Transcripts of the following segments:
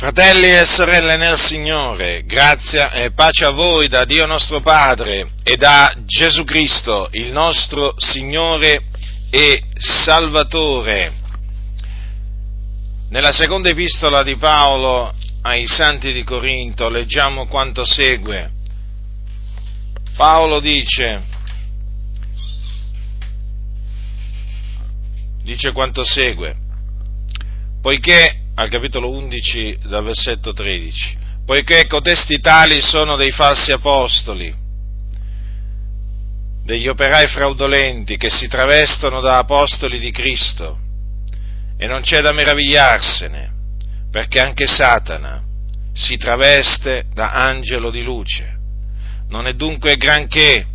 Fratelli e sorelle nel Signore, grazia e pace a voi da Dio nostro Padre e da Gesù Cristo, il nostro Signore e Salvatore. Nella seconda epistola di Paolo ai Santi di Corinto leggiamo quanto segue. Paolo dice quanto segue, poiché al capitolo 11 dal versetto 13, poiché codesti tali sono dei falsi apostoli, degli operai fraudolenti che si travestono da apostoli di Cristo, e non c'è da meravigliarsene, perché anche Satana si traveste da angelo di luce. Non è dunque granché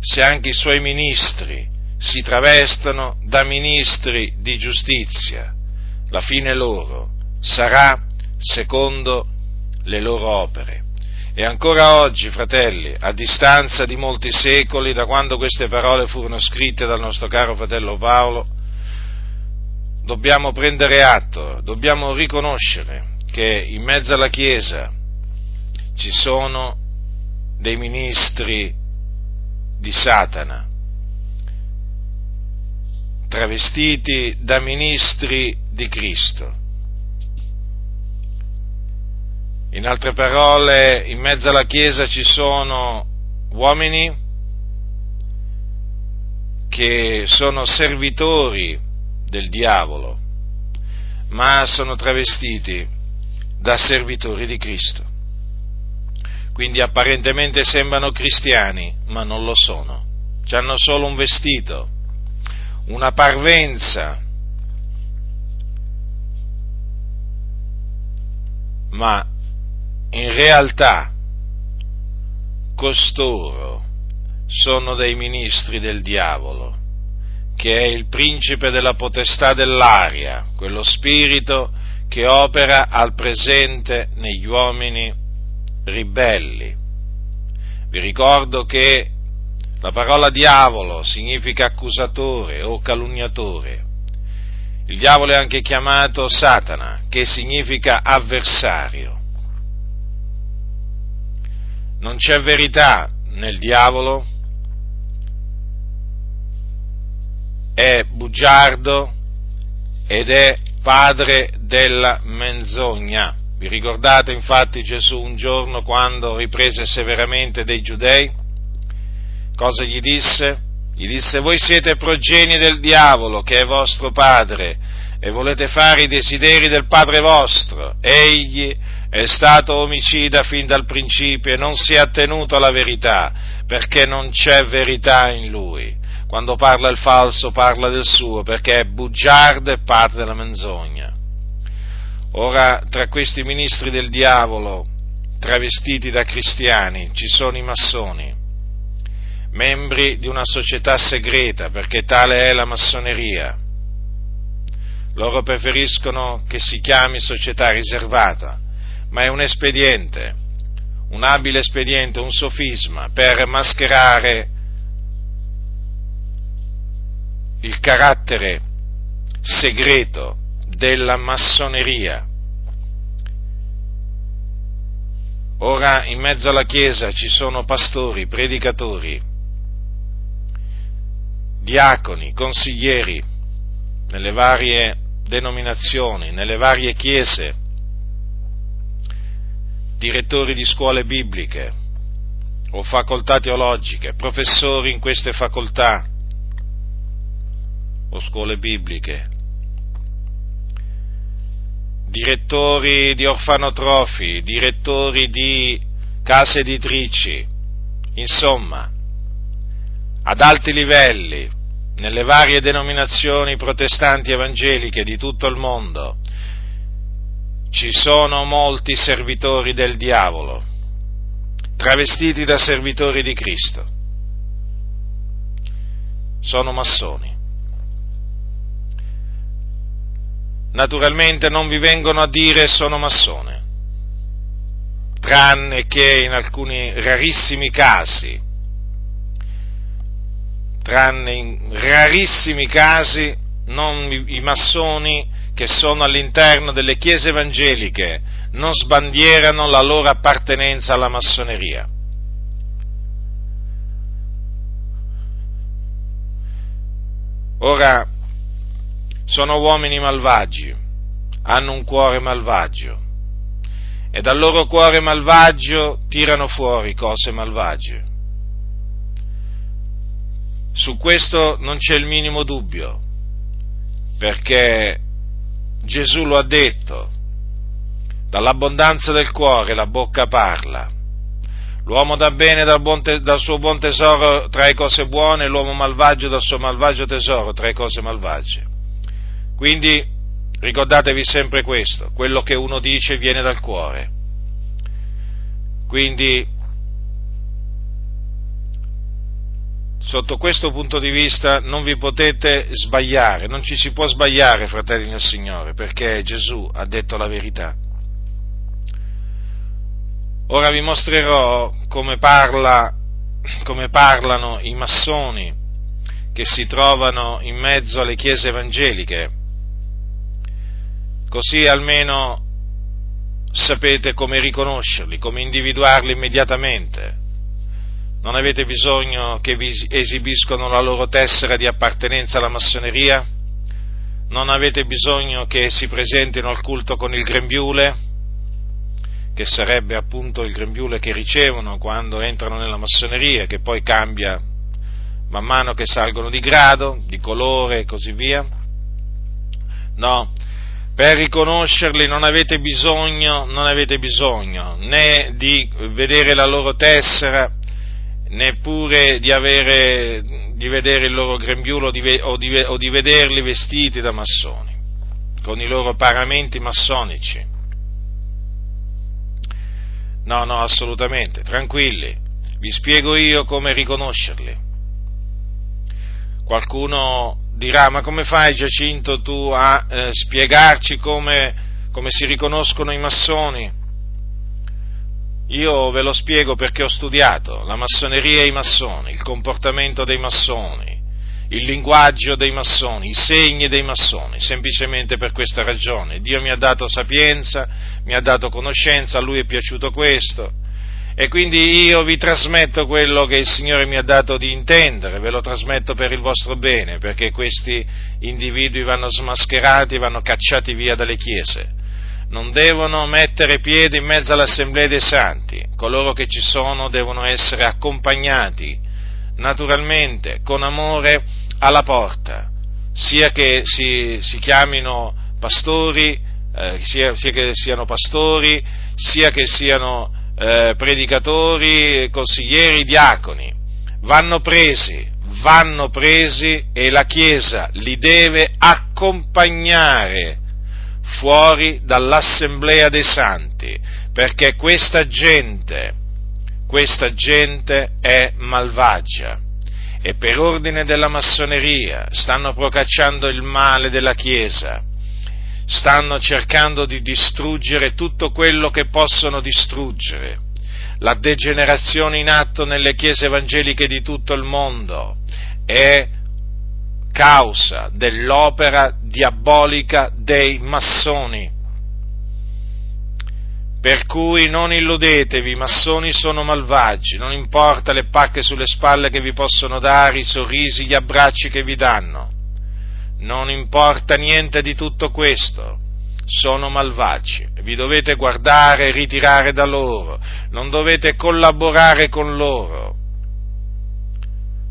se anche i suoi ministri si travestono da ministri di giustizia, la fine loro sarà secondo le loro opere. E ancora oggi, fratelli, a distanza di molti secoli da quando queste parole furono scritte dal nostro caro fratello Paolo, dobbiamo prendere atto, dobbiamo riconoscere che in mezzo alla Chiesa ci sono dei ministri di Satana, travestiti da ministri di Cristo. In altre parole, in mezzo alla Chiesa ci sono uomini che sono servitori del diavolo, ma sono travestiti da servitori di Cristo. Quindi apparentemente sembrano cristiani, ma non lo sono. Ci hanno solo un vestito, una parvenza, ma in realtà costoro sono dei ministri del diavolo, che è il principe della potestà dell'aria, quello spirito che opera al presente negli uomini ribelli. Vi ricordo che la parola diavolo significa accusatore o calunniatore. Il diavolo è anche chiamato Satana, che significa avversario. Non c'è verità nel diavolo, è bugiardo ed è padre della menzogna. Vi ricordate infatti Gesù un giorno quando riprese severamente dei giudei? Cosa gli disse? Gli disse: voi siete progenie del diavolo, che è vostro padre, e volete fare i desideri del padre vostro. Egli è stato omicida fin dal principio e non si è attenuto alla verità, perché non c'è verità in lui. Quando parla il falso parla del suo, perché è bugiardo e padre della menzogna. Ora, tra questi ministri del diavolo, travestiti da cristiani, ci sono i massoni, membri di una società segreta, perché tale è la massoneria. Loro preferiscono che si chiami società riservata, ma è un espediente, un abile espediente, un sofisma per mascherare il carattere segreto della massoneria. Ora in mezzo alla Chiesa ci sono pastori, predicatori, diaconi, consiglieri nelle varie denominazioni, nelle varie chiese, direttori di scuole bibliche o facoltà teologiche, professori in queste facoltà o scuole bibliche, direttori di orfanotrofi, direttori di case editrici, insomma, ad alti livelli, nelle varie denominazioni protestanti evangeliche di tutto il mondo, ci sono molti servitori del diavolo, travestiti da servitori di Cristo. Sono massoni. Naturalmente non vi vengono a dire sono massone, tranne che in alcuni rarissimi casi, non i massoni che sono all'interno delle chiese evangeliche non sbandierano la loro appartenenza alla massoneria. Ora, sono uomini malvagi, hanno un cuore malvagio e dal loro cuore malvagio tirano fuori cose malvagie. Su questo non c'è il minimo dubbio, perché Gesù lo ha detto: dall'abbondanza del cuore la bocca parla. L'uomo dà bene dal suo buon tesoro trae cose buone, l'uomo malvagio dal suo malvagio tesoro trae cose malvagie. Quindi ricordatevi sempre questo: quello che uno dice viene dal cuore. Quindi, sotto questo punto di vista, non vi potete sbagliare, non ci si può sbagliare, fratelli nel Signore, perché Gesù ha detto la verità. Ora vi mostrerò come parlano i massoni che si trovano in mezzo alle chiese evangeliche, così almeno sapete come riconoscerli, come individuarli immediatamente. Non avete bisogno che vi esibiscono la loro tessera di appartenenza alla massoneria? Non avete bisogno che si presentino al culto con il grembiule, che sarebbe appunto il grembiule che ricevono quando entrano nella massoneria, che poi cambia man mano che salgono di grado, di colore e così via? No, per riconoscerli non avete bisogno né di vedere la loro tessera, neppure di vedere il loro grembiule o di vederli vestiti da massoni, con i loro paramenti massonici. No, assolutamente, tranquilli, vi spiego io come riconoscerli. Qualcuno dirà: ma come fai, Giacinto, tu a spiegarci come si riconoscono i massoni? Io ve lo spiego perché ho studiato la massoneria e i massoni, il comportamento dei massoni, il linguaggio dei massoni, i segni dei massoni, semplicemente per questa ragione. Dio mi ha dato sapienza, mi ha dato conoscenza, a Lui è piaciuto questo, e quindi io vi trasmetto quello che il Signore mi ha dato di intendere, ve lo trasmetto per il vostro bene, perché questi individui vanno smascherati, vanno cacciati via dalle chiese. Non devono mettere piede in mezzo all'assemblea dei santi, coloro che ci sono devono essere accompagnati, naturalmente, con amore alla porta, sia che si chiamino pastori, sia che siano pastori, sia che siano predicatori, consiglieri, diaconi. Vanno presi e la Chiesa li deve accompagnare fuori dall'assemblea dei santi, perché questa gente è malvagia e per ordine della massoneria stanno procacciando il male della Chiesa, stanno cercando di distruggere tutto quello che possono distruggere, la degenerazione in atto nelle chiese evangeliche di tutto il mondo è causa dell'opera diabolica dei massoni. Per cui non illudetevi, i massoni sono malvagi, non importa le pacche sulle spalle che vi possono dare, i sorrisi, gli abbracci che vi danno, non importa niente di tutto questo, sono malvagi, vi dovete guardare e ritirare da loro, non dovete collaborare con loro,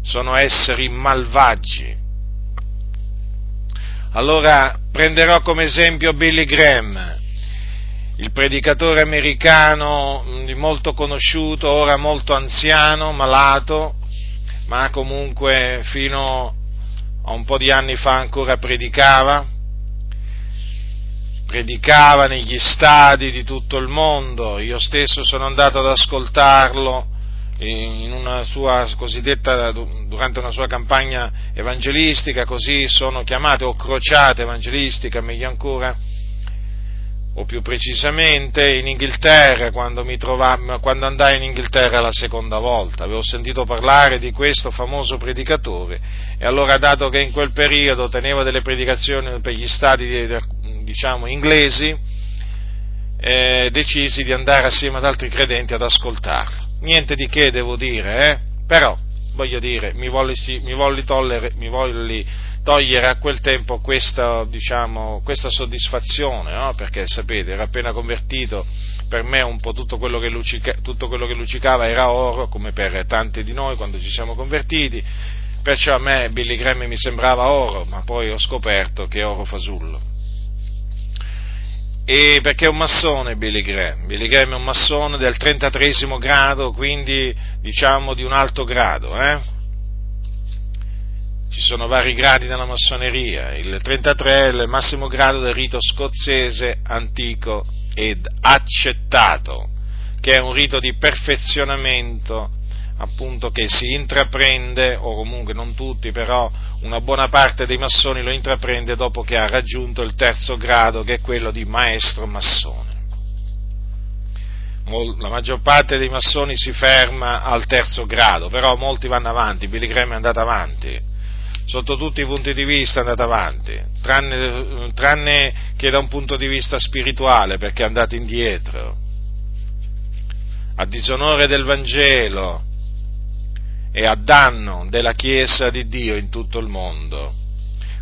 sono esseri malvagi. Allora prenderò come esempio Billy Graham, il predicatore americano molto conosciuto, ora molto anziano, malato, ma comunque fino a un po' di anni fa ancora predicava negli stadi di tutto il mondo. Io stesso sono andato ad ascoltarlo in una sua cosiddetta, durante una sua campagna evangelistica, così sono chiamate, o crociata evangelistica meglio ancora, o più precisamente in Inghilterra, quando andai in Inghilterra la seconda volta. Avevo sentito parlare di questo famoso predicatore e allora, dato che in quel periodo teneva delle predicazioni per gli stadi diciamo inglesi, decisi di andare assieme ad altri credenti ad ascoltarlo. Niente di che, devo dire, però voglio dire, mi volli togliere a quel tempo questa soddisfazione, no? Perché sapete, era appena convertito, per me un po' tutto quello che luccicava era oro, come per tanti di noi quando ci siamo convertiti, perciò a me Billy Graham mi sembrava oro, ma poi ho scoperto che è oro fasullo. E perché è un massone Billy Graham è un massone del 33° grado, quindi diciamo di un alto grado, ci sono vari gradi nella massoneria, il 33 è il massimo grado del rito scozzese antico ed accettato, che è un rito di perfezionamento, appunto, che si intraprende, o comunque non tutti, però una buona parte dei massoni lo intraprende dopo che ha raggiunto il 3° grado, che è quello di maestro massone. La maggior parte dei massoni si ferma al 3° grado, però molti vanno avanti. Billy Graham è andato avanti sotto tutti i punti di vista, è andato avanti, tranne che da un punto di vista spirituale, perché è andato indietro a disonore del Vangelo e a danno della Chiesa di Dio in tutto il mondo.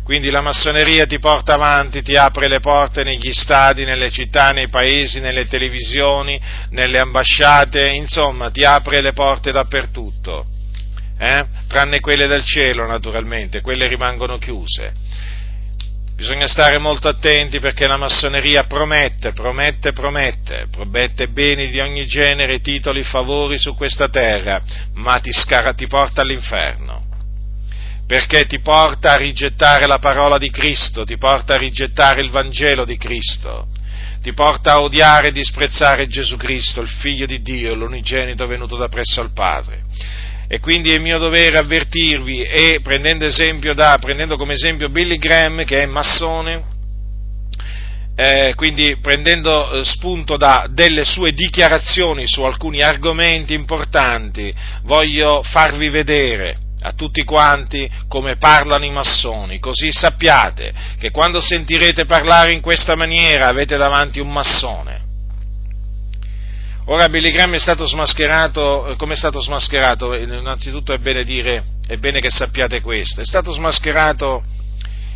Quindi la massoneria ti porta avanti, ti apre le porte negli stadi, nelle città, nei paesi, nelle televisioni, nelle ambasciate, insomma ti apre le porte dappertutto, tranne quelle del cielo, naturalmente, quelle rimangono chiuse. Bisogna stare molto attenti, perché la massoneria promette beni di ogni genere, titoli, favori su questa terra, ma ti porta all'inferno, perché ti porta a rigettare la parola di Cristo, ti porta a rigettare il Vangelo di Cristo, ti porta a odiare e disprezzare Gesù Cristo, il Figlio di Dio, l'unigenito venuto da presso al Padre. E quindi è mio dovere avvertirvi, e prendendo come esempio Billy Graham, che è massone, quindi prendendo spunto da delle sue dichiarazioni su alcuni argomenti importanti, voglio farvi vedere a tutti quanti come parlano i massoni, così sappiate che quando sentirete parlare in questa maniera avete davanti un massone. Ora, Billy Graham è stato smascherato. Come è stato smascherato? Innanzitutto è bene che sappiate questo. È stato smascherato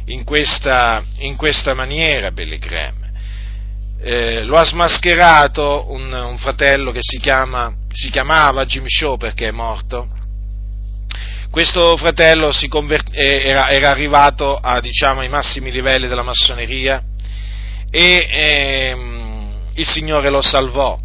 in questa maniera, Billy Graham. Lo ha smascherato un fratello che si chiamava Jim Shaw, perché è morto. Questo fratello era arrivato ai massimi livelli della massoneria, e il Signore lo salvò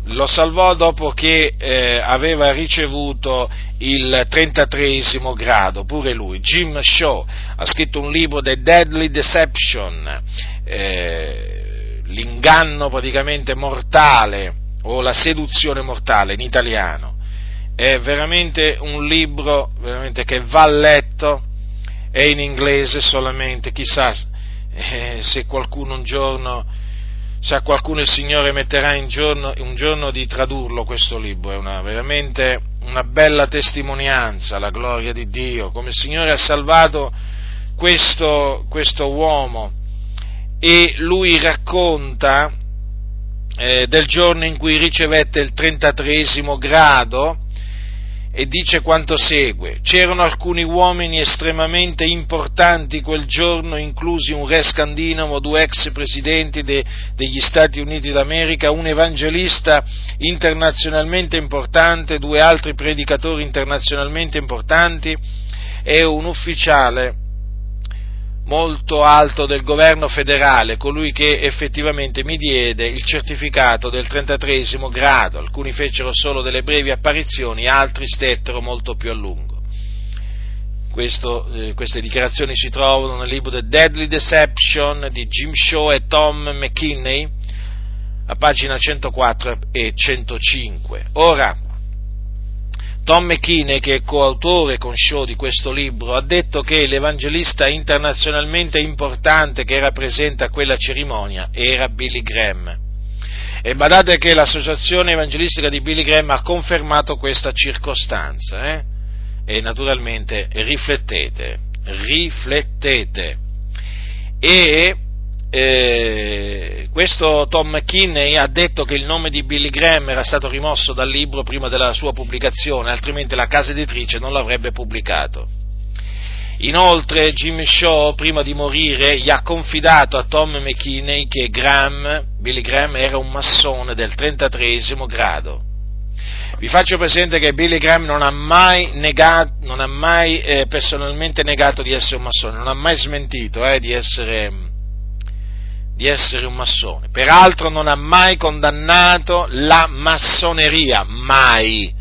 dopo che aveva ricevuto il 33° grado, pure lui. Jim Shaw ha scritto un libro, The Deadly Deception, l'inganno praticamente mortale, o la seduzione mortale in italiano. È veramente un libro che va letto, è in inglese solamente, chissà se a qualcuno il Signore metterà un giorno di tradurlo questo libro. È veramente una bella testimonianza, la gloria di Dio, come il Signore ha salvato questo uomo. E lui racconta del giorno in cui ricevette il 33° grado, e dice quanto segue: c'erano alcuni uomini estremamente importanti quel giorno, inclusi un re scandinavo, 2 ex presidenti degli Stati Uniti d'America, un evangelista internazionalmente importante, 2 altri predicatori internazionalmente importanti e un ufficiale molto alto del governo federale, colui che effettivamente mi diede il certificato del 33° grado. Alcuni fecero solo delle brevi apparizioni, altri stettero molto più a lungo. Queste dichiarazioni si trovano nel libro The Deadly Deception di Jim Shaw e Tom McKinney, a pagina 104 e 105. Ora, Tom McKinney, che è coautore con Shaw di questo libro, ha detto che l'evangelista internazionalmente importante che era presente a quella cerimonia era Billy Graham. E badate che l'associazione evangelistica di Billy Graham ha confermato questa circostanza, E naturalmente riflettete. E Questo Tom McKinney ha detto che il nome di Billy Graham era stato rimosso dal libro prima della sua pubblicazione, altrimenti la casa editrice non l'avrebbe pubblicato. Inoltre Jim Shaw, prima di morire, gli ha confidato a Tom McKinney che Billy Graham era un massone del 33° grado. Vi faccio presente che Billy Graham non ha mai personalmente negato di essere un massone, non ha mai smentito di essere un massone. Peraltro non ha mai condannato la massoneria, mai.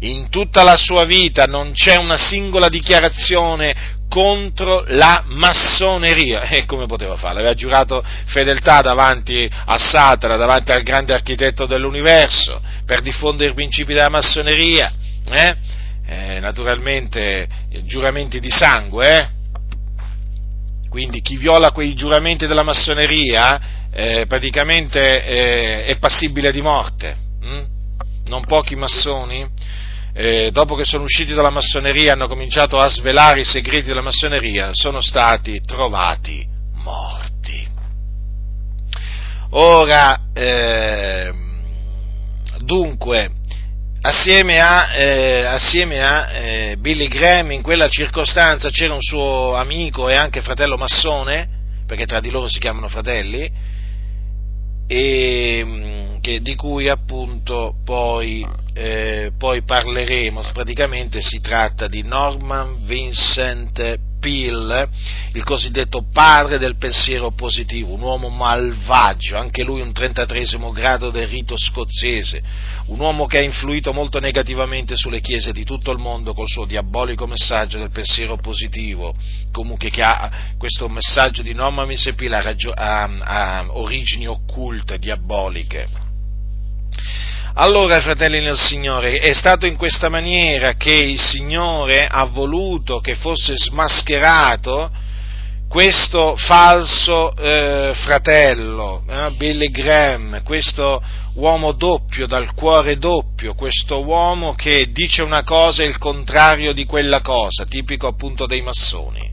In tutta la sua vita non c'è una singola dichiarazione contro la massoneria. E come poteva farlo? Aveva giurato fedeltà davanti a Satana, davanti al grande architetto dell'universo, per diffondere i principi della massoneria, naturalmente giuramenti di sangue, Quindi chi viola quei giuramenti della massoneria praticamente è passibile di morte. Non pochi massoni, dopo che sono usciti dalla massoneria, hanno cominciato a svelare i segreti della massoneria, sono stati trovati morti. Ora, dunque, assieme a Billy Graham in quella circostanza c'era un suo amico e anche fratello massone, perché tra di loro si chiamano fratelli, e di cui appunto poi parleremo. Praticamente si tratta di Norman Vincent Peale, il cosiddetto padre del pensiero positivo, un uomo malvagio, anche lui un 33° grado del rito scozzese, un uomo che ha influito molto negativamente sulle chiese di tutto il mondo col suo diabolico messaggio del pensiero positivo. Comunque questo messaggio di Norman Vincent Peale ha origini occulte, diaboliche. Allora, fratelli nel Signore, è stato in questa maniera che il Signore ha voluto che fosse smascherato questo falso fratello, Billy Graham, questo uomo doppio, dal cuore doppio, questo uomo che dice una cosa e il contrario di quella cosa, tipico appunto dei massoni,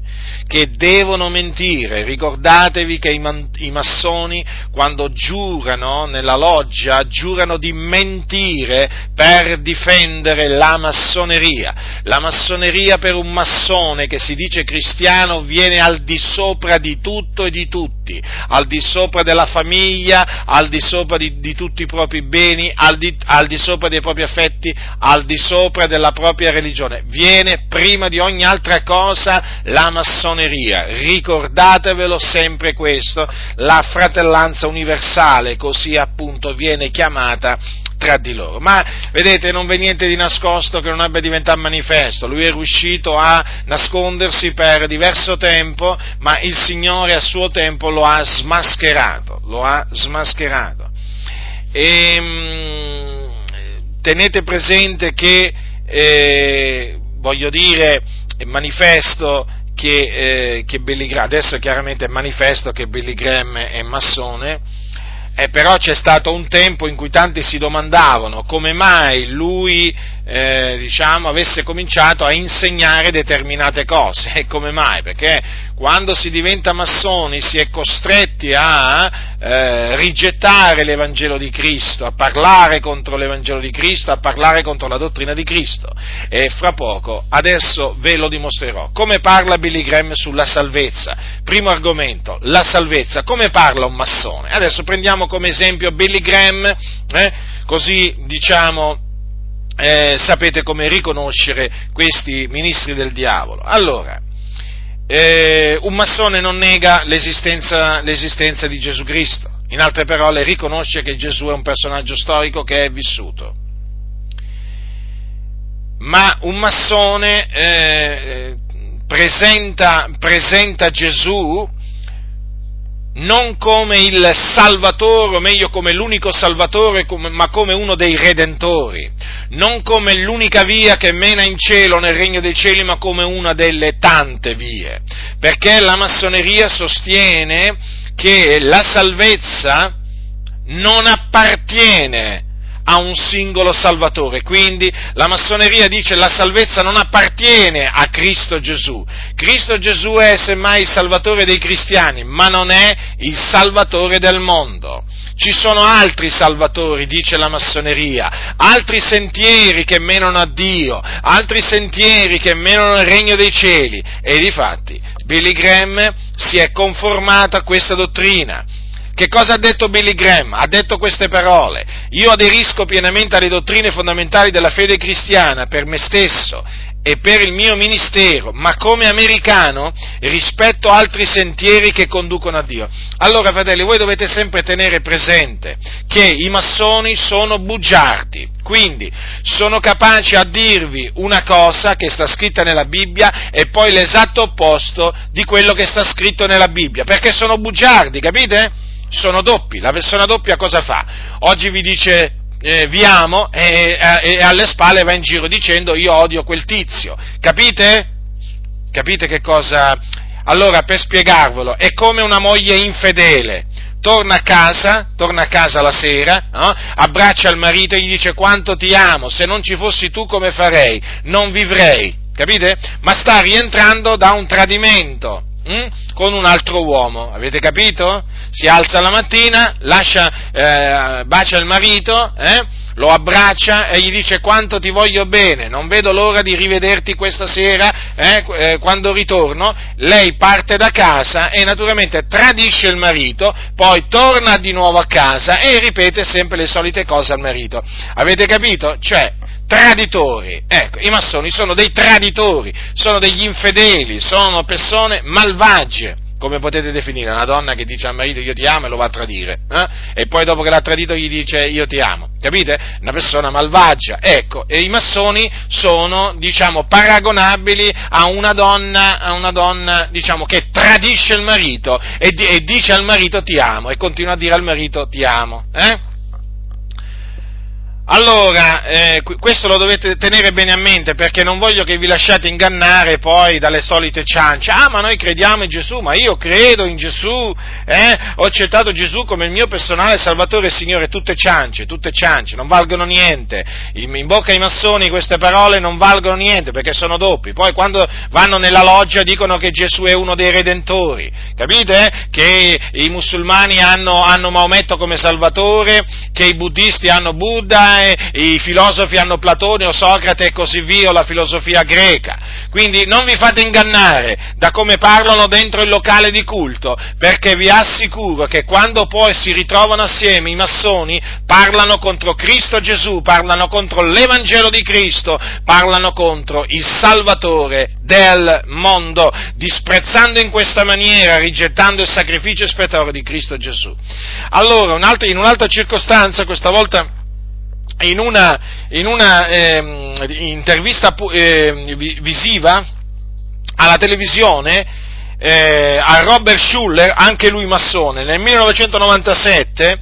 che devono mentire. Ricordatevi che i massoni, quando giurano nella loggia, giurano di mentire per difendere la massoneria. La massoneria per un massone che si dice cristiano viene al di sopra di tutto e di tutti, al di sopra della famiglia, al di sopra di tutti i propri beni, al di sopra dei propri affetti, al di sopra della propria religione. Viene prima di ogni altra cosa la massoneria. Ricordatevelo sempre questo, la fratellanza universale, così appunto viene chiamata tra di loro. Ma vedete, non v'è niente di nascosto che non abbia diventato manifesto. Lui è riuscito a nascondersi per diverso tempo, ma il Signore a suo tempo lo ha smascherato. E tenete presente che è manifesto che Billy Graham, adesso chiaramente è manifesto che Billy Graham è massone, però c'è stato un tempo in cui tanti si domandavano come mai lui avesse cominciato a insegnare determinate cose. E come mai? Perché quando si diventa massoni si è costretti a rigettare l'Evangelo di Cristo, a parlare contro l'Evangelo di Cristo, a parlare contro la dottrina di Cristo. E fra poco, adesso ve lo dimostrerò, come parla Billy Graham sulla salvezza. Primo argomento, la salvezza. Come parla un massone? Adesso prendiamo come esempio Billy Graham, così sapete come riconoscere questi ministri del diavolo. Allora, un massone non nega l'esistenza di Gesù Cristo, in altre parole riconosce che Gesù è un personaggio storico che è vissuto. Ma un massone presenta Gesù non come il Salvatore, o meglio come l'unico Salvatore, ma come uno dei Redentori, non come l'unica via che mena in cielo, nel Regno dei Cieli, ma come una delle tante vie, perché la massoneria sostiene che la salvezza non appartiene a un singolo salvatore. Quindi la massoneria dice che la salvezza non appartiene a Cristo Gesù. Cristo Gesù è semmai il salvatore dei cristiani, ma non è il salvatore del mondo. Ci sono altri salvatori, dice la massoneria, altri sentieri che menano a Dio, altri sentieri che menano al regno dei cieli. E difatti Billy Graham si è conformato a questa dottrina. Che cosa ha detto Billy Graham? Ha detto queste parole: io aderisco pienamente alle dottrine fondamentali della fede cristiana per me stesso e per il mio ministero, ma come americano rispetto ad altri sentieri che conducono a Dio. Allora, fratelli, voi dovete sempre tenere presente che i massoni sono bugiardi, quindi sono capaci a dirvi una cosa che sta scritta nella Bibbia e poi l'esatto opposto di quello che sta scritto nella Bibbia, perché sono bugiardi, capite? Sono doppi. La persona doppia cosa fa? Oggi vi dice vi amo e alle spalle va in giro dicendo io odio quel tizio, capite? Capite che cosa? Allora, per spiegarvelo, è come una moglie infedele, torna a casa la sera, no? Abbraccia il marito e gli dice quanto ti amo, se non ci fossi tu come farei? Non vivrei, capite? Ma sta rientrando da un tradimento con un altro uomo, avete capito? Si alza la mattina, bacia il marito, lo abbraccia e gli dice quanto ti voglio bene, non vedo l'ora di rivederti questa sera, quando ritorno. Lei parte da casa e naturalmente tradisce il marito, poi torna di nuovo a casa e ripete sempre le solite cose al marito, avete capito? Cioè, traditori. Ecco, i massoni sono dei traditori, sono degli infedeli, sono persone malvagie. Come potete definire una donna che dice al marito io ti amo e lo va a tradire, e poi dopo che l'ha tradito gli dice io ti amo, capite? Una persona malvagia. Ecco, e i massoni sono, diciamo, paragonabili a una donna, diciamo, che tradisce il marito e dice al marito ti amo e continua a dire al marito ti amo, Allora, questo lo dovete tenere bene a mente, perché non voglio che vi lasciate ingannare poi dalle solite ciance. Ah, ma noi crediamo in Gesù, ma io credo in Gesù, ho accettato Gesù come il mio personale Salvatore e Signore. Tutte ciance, non valgono niente. In bocca ai massoni queste parole non valgono niente, perché sono doppi. Poi quando vanno nella loggia dicono che Gesù è uno dei redentori, capite? Che i musulmani hanno Maometto come Salvatore, che i buddisti hanno Buddha, i filosofi hanno Platone, Socrate e così via, o la filosofia greca. Quindi non vi fate ingannare da come parlano dentro il locale di culto, perché vi assicuro che quando poi si ritrovano assieme i massoni parlano contro Cristo Gesù, parlano contro l'Evangelo di Cristo, parlano contro il Salvatore del mondo, disprezzando in questa maniera, rigettando il sacrificio espiatorio di Cristo Gesù. Allora, in un'altra circostanza, questa volta in una intervista visiva alla televisione a Robert Schuller, anche lui massone, nel 1997,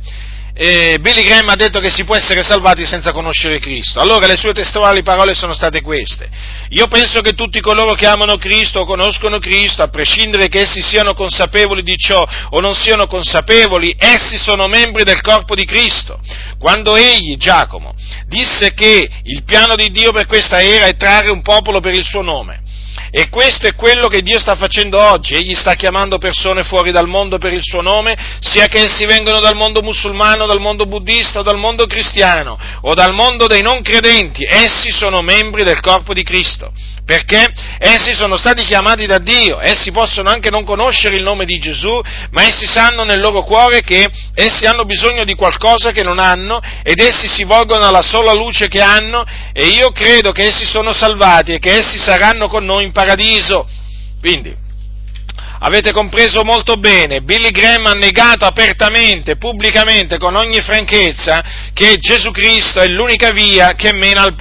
Billy Graham ha detto che si può essere salvati senza conoscere Cristo. Allora, le sue testuali parole sono state queste: io penso che tutti coloro che amano Cristo o conoscono Cristo, a prescindere che essi siano consapevoli di ciò o non siano consapevoli, essi sono membri del corpo di Cristo. Quando egli, Giacomo, disse che il piano di Dio per questa era è trarre un popolo per il suo nome, e questo è quello che Dio sta facendo oggi. Egli sta chiamando persone fuori dal mondo per il suo nome, sia che essi vengano dal mondo musulmano, dal mondo buddista, o dal mondo cristiano, o dal mondo dei non credenti. Essi sono membri del corpo di Cristo, perché essi sono stati chiamati da Dio. Essi possono anche non conoscere il nome di Gesù, ma essi sanno nel loro cuore che essi hanno bisogno di qualcosa che non hanno, ed essi si volgono alla sola luce che hanno, e io credo che essi sono salvati e che essi saranno con noi in paradiso. Quindi, avete compreso molto bene, Billy Graham ha negato apertamente, pubblicamente, con ogni franchezza, che Gesù Cristo è l'unica via che mena al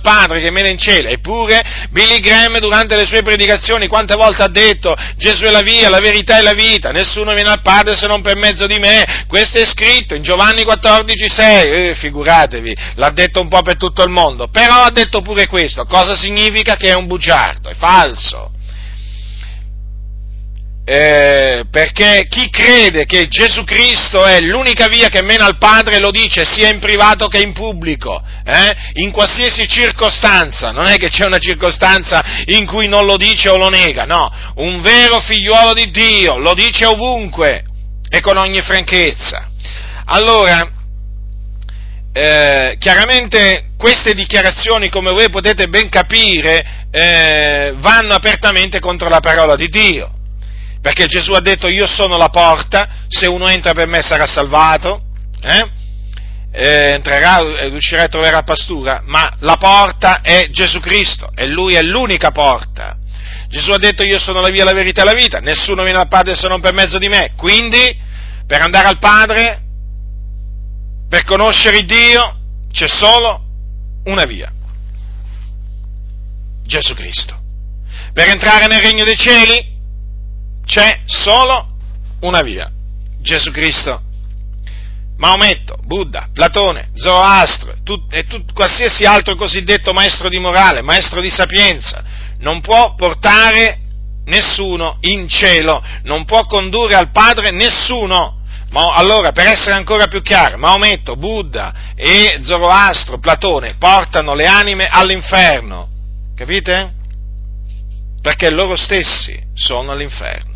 Padre, che mena in cielo. Eppure Billy Graham, durante le sue predicazioni, quante volte ha detto: Gesù è la via, la verità e la vita, nessuno viene al Padre se non per mezzo di me. Questo è scritto in Giovanni 14,6, figuratevi, l'ha detto un po' per tutto il mondo, però ha detto pure questo. Cosa significa? Che è un bugiardo, è falso. Perché chi crede che Gesù Cristo è l'unica via che mena al Padre lo dice sia in privato che in pubblico, in qualsiasi circostanza, non è che c'è una circostanza in cui non lo dice o lo nega, no, un vero figliuolo di Dio lo dice ovunque e con ogni franchezza. Allora, chiaramente queste dichiarazioni, come voi potete ben capire, vanno apertamente contro la parola di Dio. Perché Gesù ha detto: io sono la porta, se uno entra per me sarà salvato, entrerà e uscirà e troverà pastura, ma la porta è Gesù Cristo e Lui è l'unica porta. Gesù ha detto: io sono la via, la verità e la vita, nessuno viene al Padre se non per mezzo di me. Quindi, per andare al Padre, per conoscere Dio, c'è solo una via: Gesù Cristo. Per entrare nel Regno dei Cieli c'è solo una via: Gesù Cristo. Maometto, Buddha, Platone, Zoroastro qualsiasi altro cosiddetto maestro di morale, maestro di sapienza, non può portare nessuno in cielo, non può condurre al Padre nessuno. Ma allora, per essere ancora più chiaro, Maometto, Buddha e Zoroastro, Platone portano le anime all'inferno, capite? Perché loro stessi sono all'inferno.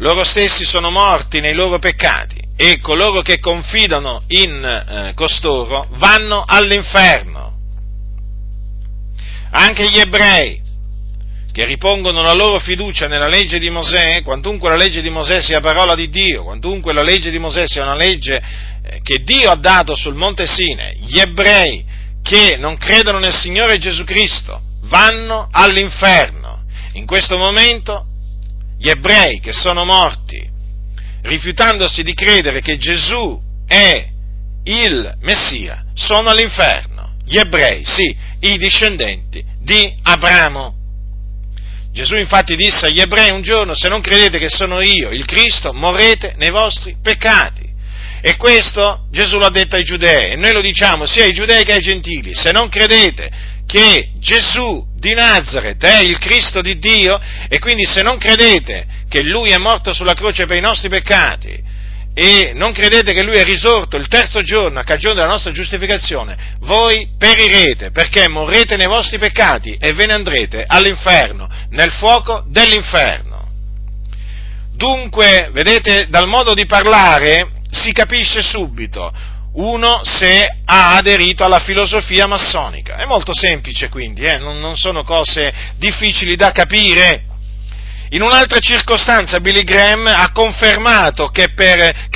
Loro stessi sono morti nei loro peccati e coloro che confidano in costoro vanno all'inferno. Anche gli ebrei che ripongono la loro fiducia nella legge di Mosè, quantunque la legge di Mosè sia parola di Dio, quantunque la legge di Mosè sia una legge che Dio ha dato sul Monte Sinai, gli ebrei che non credono nel Signore Gesù Cristo vanno all'inferno. In questo momento gli ebrei che sono morti rifiutandosi di credere che Gesù è il Messia sono all'inferno, gli ebrei, sì, i discendenti di Abramo. Gesù infatti disse agli ebrei un giorno: se non credete che sono io il Cristo, morrete nei vostri peccati. E questo Gesù l'ha detto ai giudei, e noi lo diciamo sia ai giudei che ai gentili: se non credete che Gesù di Nazaret è il Cristo di Dio, e quindi se non credete che Lui è morto sulla croce per i nostri peccati, e non credete che Lui è risorto il terzo giorno a cagione della nostra giustificazione, voi perirete, perché morrete nei vostri peccati e ve ne andrete all'inferno, nel fuoco dell'inferno. Dunque, vedete, dal modo di parlare si capisce subito uno se ha aderito alla filosofia massonica. È molto semplice, quindi, non sono cose difficili da capire. In un'altra circostanza Billy Graham ha confermato che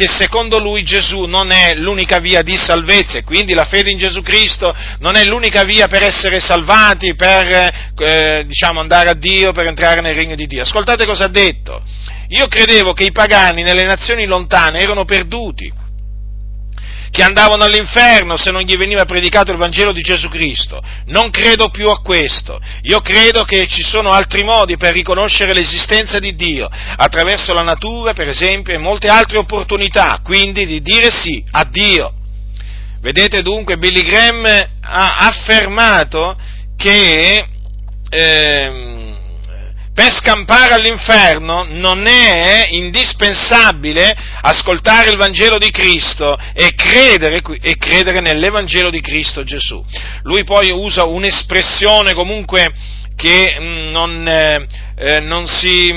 secondo lui Gesù non è l'unica via di salvezza, e quindi la fede in Gesù Cristo non è l'unica via per essere salvati, per andare a Dio, per entrare nel regno di Dio. Ascoltate cosa ha detto: io credevo che i pagani nelle nazioni lontane erano perduti, che andavano all'inferno se non gli veniva predicato il Vangelo di Gesù Cristo. Non credo più a questo. Io credo che ci sono altri modi per riconoscere l'esistenza di Dio, attraverso la natura, per esempio, e molte altre opportunità, quindi di dire sì a Dio. Vedete dunque, Billy Graham ha affermato che per scampare all'inferno non è indispensabile ascoltare il Vangelo di Cristo e credere nell'Evangelo di Cristo Gesù. Lui poi usa un'espressione comunque che non si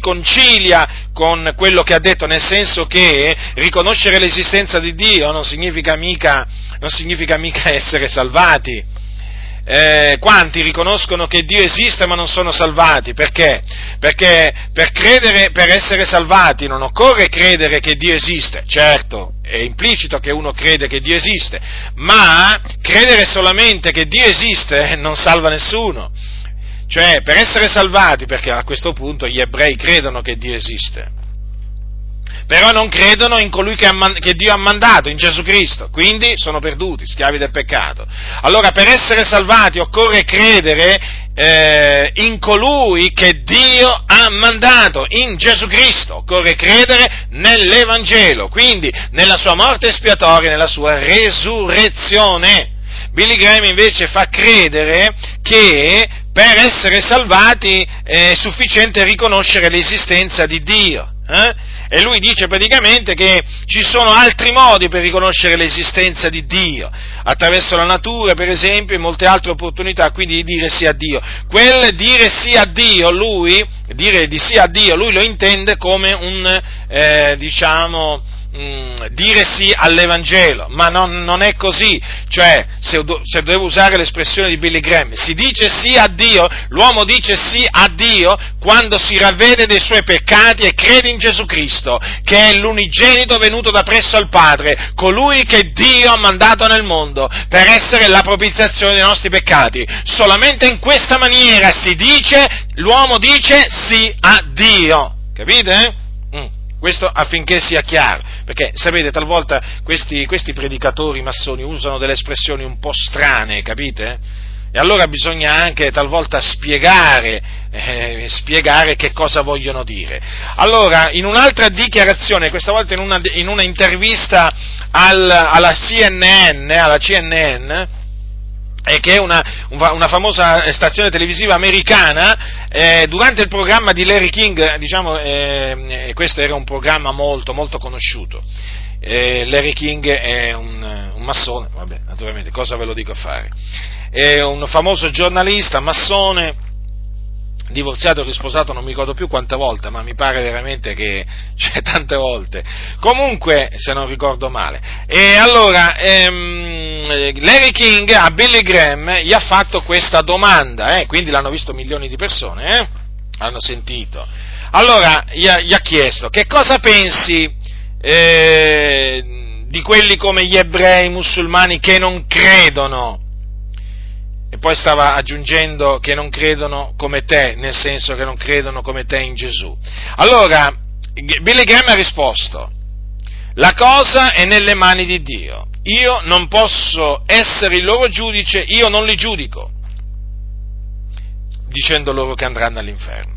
concilia con quello che ha detto, nel senso che riconoscere l'esistenza di Dio non significa mica essere salvati. Quanti riconoscono che Dio esiste ma non sono salvati? Perché? Perché per essere salvati non occorre credere che Dio esiste. Certo, è implicito che uno crede che Dio esiste, ma credere solamente che Dio esiste non salva nessuno. Cioè, per essere salvati, perché a questo punto gli ebrei credono che Dio esiste, però non credono in colui che Dio ha mandato, in Gesù Cristo, quindi sono perduti, schiavi del peccato. Allora, per essere salvati occorre credere in colui che Dio ha mandato, in Gesù Cristo, occorre credere nell'Evangelo, quindi nella sua morte espiatoria, nella sua resurrezione. Billy Graham invece fa credere che per essere salvati è sufficiente riconoscere l'esistenza di Dio. E lui dice praticamente che ci sono altri modi per riconoscere l'esistenza di Dio, attraverso la natura, per esempio, e molte altre opportunità, quindi di dire sì a Dio. Quel dire sì a Dio, lui lo intende come un, dire sì all'Evangelo, ma non è così. Cioè, se devo usare l'espressione di Billy Graham, si dice sì a Dio, l'uomo dice sì a Dio quando si ravvede dei suoi peccati e crede in Gesù Cristo, che è l'unigenito venuto da presso al Padre, colui che Dio ha mandato nel mondo per essere la propiziazione dei nostri peccati. Solamente in questa maniera l'uomo dice sì a Dio, capite? Questo affinché sia chiaro, perché sapete, talvolta questi predicatori massoni usano delle espressioni un po' strane, capite? E allora bisogna anche talvolta spiegare che cosa vogliono dire. Allora, in un'altra dichiarazione, questa volta in una intervista alla CNN, che è una famosa stazione televisiva americana, durante il programma di Larry King, questo era un programma molto, molto conosciuto. Larry King è un massone, vabbè, naturalmente, cosa ve lo dico a fare? È un famoso giornalista, massone, divorziato e risposato, non mi ricordo più quante volte, ma mi pare veramente che tante volte, comunque, se non ricordo male. E allora Larry King a Billy Graham gli ha fatto questa domanda, quindi l'hanno visto milioni di persone, hanno sentito. Allora gli ha chiesto: che cosa pensi di quelli come gli ebrei, musulmani che non credono? E poi stava aggiungendo che non credono come te, nel senso che non credono come te in Gesù. Allora, Billy Graham ha risposto: la cosa è nelle mani di Dio, io non posso essere il loro giudice, io non li giudico, dicendo loro che andranno all'inferno.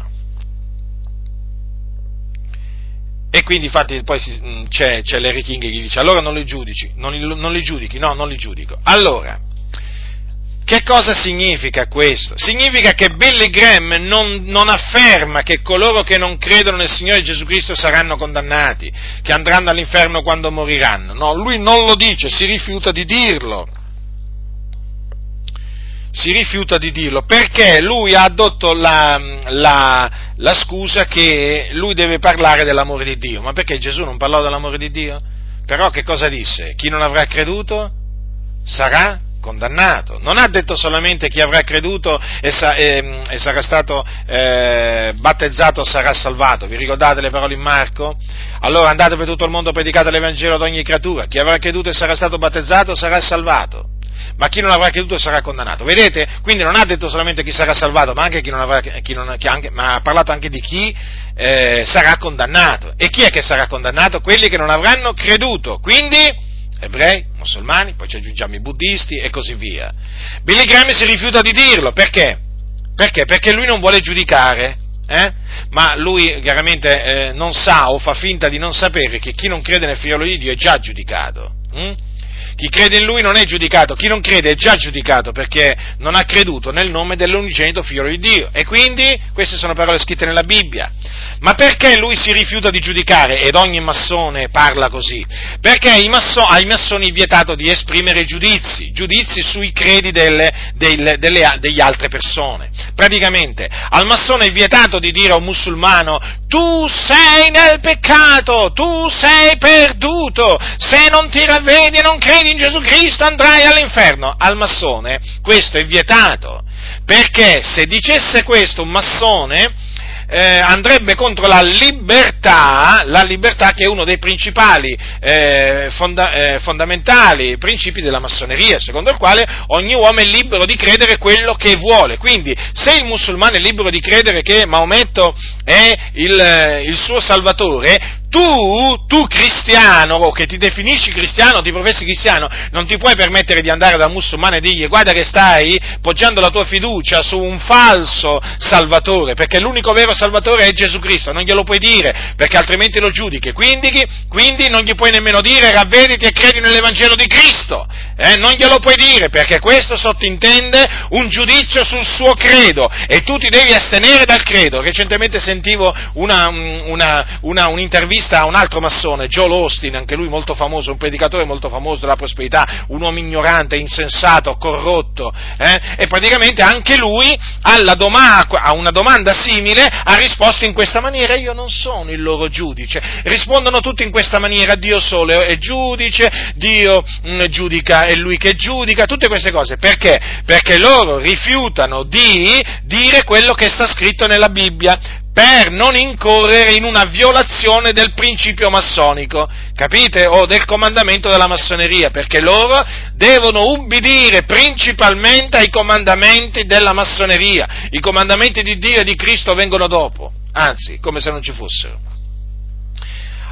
E quindi infatti poi c'è Larry King che gli dice: allora non li giudici, non li giudichi, no, non li giudico. Allora, che cosa significa questo? Significa che Billy Graham non afferma che coloro che non credono nel Signore Gesù Cristo saranno condannati, che andranno all'inferno quando moriranno. No, lui non lo dice, si rifiuta di dirlo. Si rifiuta di dirlo perché lui ha addotto la scusa che lui deve parlare dell'amore di Dio. Ma perché Gesù non parlò dell'amore di Dio? Però che cosa disse? Chi non avrà creduto sarà condannato. Non ha detto solamente chi avrà creduto e sarà stato battezzato sarà salvato. Vi ricordate le parole in Marco? Allora andate per tutto il mondo, predicate l'Evangelo ad ogni creatura. Chi avrà creduto e sarà stato battezzato sarà salvato, ma chi non avrà creduto sarà condannato. Vedete? Quindi non ha detto solamente chi sarà salvato, ma anche ma ha parlato anche di chi sarà condannato. E chi è che sarà condannato? Quelli che non avranno creduto. Quindi ebrei, musulmani, poi ci aggiungiamo i buddisti e così via. Billy Graham si rifiuta di dirlo, perché? Perché lui non vuole giudicare, ma lui chiaramente non sa o fa finta di non sapere che chi non crede nel Figlio di Dio è già giudicato. Chi crede in lui non è giudicato, chi non crede è già giudicato perché non ha creduto nel nome dell'unigenito Figlio di Dio. E quindi queste sono parole scritte nella Bibbia. Ma perché lui si rifiuta di giudicare? Ed ogni massone parla così. Perché ai massoni è vietato di esprimere giudizi sui credi degli altre persone. Praticamente al massone è vietato di dire a un musulmano: tu sei nel peccato, tu sei perduto, se non ti ravvedi e non credi in Gesù Cristo andrai all'inferno. Al massone questo è vietato, perché se dicesse questo un massone andrebbe contro la libertà che è uno dei principali fondamentali principi della massoneria, secondo il quale ogni uomo è libero di credere quello che vuole. Quindi se il musulmano è libero di credere che Maometto è il suo salvatore, Tu cristiano, o che ti definisci cristiano, ti professi cristiano, non ti puoi permettere di andare dal musulmano e dirgli: guarda che stai poggiando la tua fiducia su un falso salvatore, perché l'unico vero salvatore è Gesù Cristo. Non glielo puoi dire, perché altrimenti lo giudichi. Quindi non gli puoi nemmeno dire: ravvediti e credi nell'Evangelo di Cristo. Non glielo puoi dire, perché questo sottintende un giudizio sul suo credo e tu ti devi astenere dal credo. Recentemente sentivo un'intervista a un altro massone, Joel Osteen, anche lui molto famoso, un predicatore molto famoso della prosperità, un uomo ignorante, insensato, corrotto, e praticamente anche lui a una domanda simile ha risposto in questa maniera: io non sono il loro giudice. Rispondono tutti in questa maniera: Dio solo è giudice, Dio giudica, è lui che giudica, tutte queste cose. Perché? Perché loro rifiutano di dire quello che sta scritto nella Bibbia per non incorrere in una violazione del principio massonico, capite? O del comandamento della massoneria, perché loro devono ubbidire principalmente ai comandamenti della massoneria. I comandamenti di Dio e di Cristo vengono dopo, anzi, come se non ci fossero.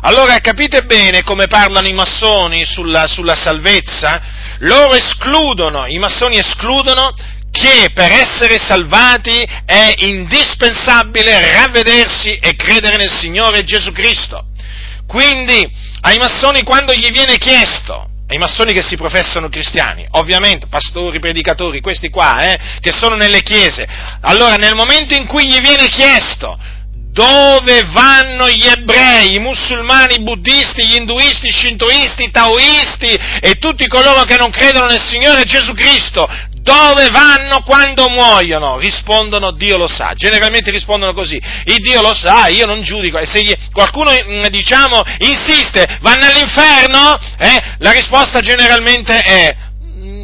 Allora capite bene come parlano i massoni sulla salvezza? I massoni escludono che per essere salvati è indispensabile ravvedersi e credere nel Signore Gesù Cristo. Quindi ai massoni, quando gli viene chiesto, ai massoni che si professano cristiani, ovviamente pastori, predicatori, questi qua che sono nelle chiese, allora nel momento in cui gli viene chiesto dove vanno gli ebrei, i musulmani, i buddisti, gli induisti, i shintoisti, i taoisti e tutti coloro che non credono nel Signore Gesù Cristo, dove vanno quando muoiono? Rispondono: Dio lo sa. Generalmente rispondono così: il Dio lo sa, io non giudico. E se qualcuno, insiste, vanno all'inferno? La risposta generalmente è: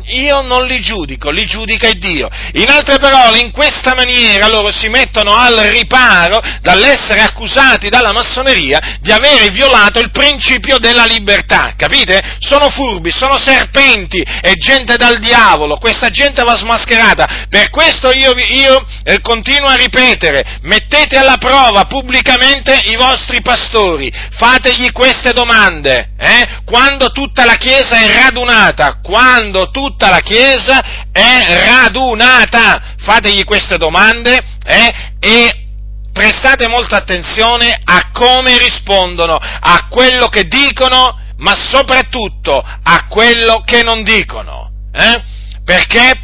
io non li giudico, li giudica il Dio. In altre parole, in questa maniera loro si mettono al riparo dall'essere accusati dalla massoneria di avere violato il principio della libertà, capite? Sono furbi, sono serpenti, è gente dal diavolo, questa gente va smascherata. Per questo io continuo a ripetere: mettete alla prova pubblicamente i vostri pastori, fategli queste domande, quando tutta la Chiesa è radunata, fategli queste domande e prestate molta attenzione a come rispondono, a quello che dicono, ma soprattutto a quello che non dicono, perché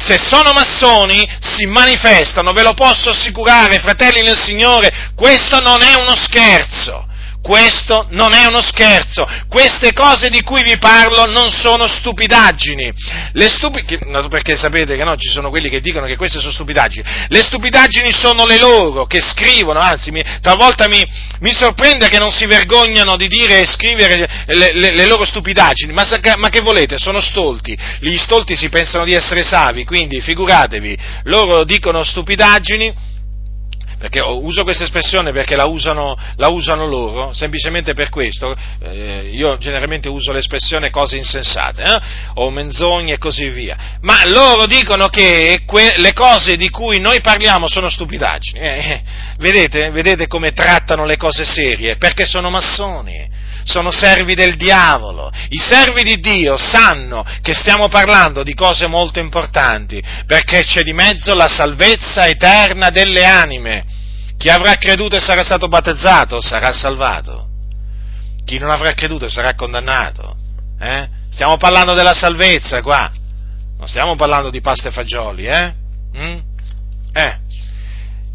se sono massoni si manifestano, ve lo posso assicurare, fratelli nel Signore, questo non è uno scherzo. Questo non è uno scherzo, queste cose di cui vi parlo non sono stupidaggini, perché sapete che no, ci sono quelli che dicono che queste sono stupidaggini, le stupidaggini sono le loro, che scrivono, anzi talvolta mi sorprende che non si vergognano di dire e scrivere le loro stupidaggini, ma che volete, sono stolti, gli stolti si pensano di essere savi, quindi figuratevi, loro dicono stupidaggini. Perché uso questa espressione perché la usano loro, semplicemente per questo. Io generalmente uso l'espressione cose insensate, o menzogne e così via, ma loro dicono che le cose di cui noi parliamo sono stupidaggini. Vedete come trattano le cose serie, perché sono massoni. Sono servi del diavolo. I servi di Dio sanno che stiamo parlando di cose molto importanti, perché c'è di mezzo la salvezza eterna delle anime. Chi avrà creduto e sarà stato battezzato sarà salvato. Chi non avrà creduto sarà condannato. Stiamo parlando della salvezza qua. Non stiamo parlando di pasta e fagioli,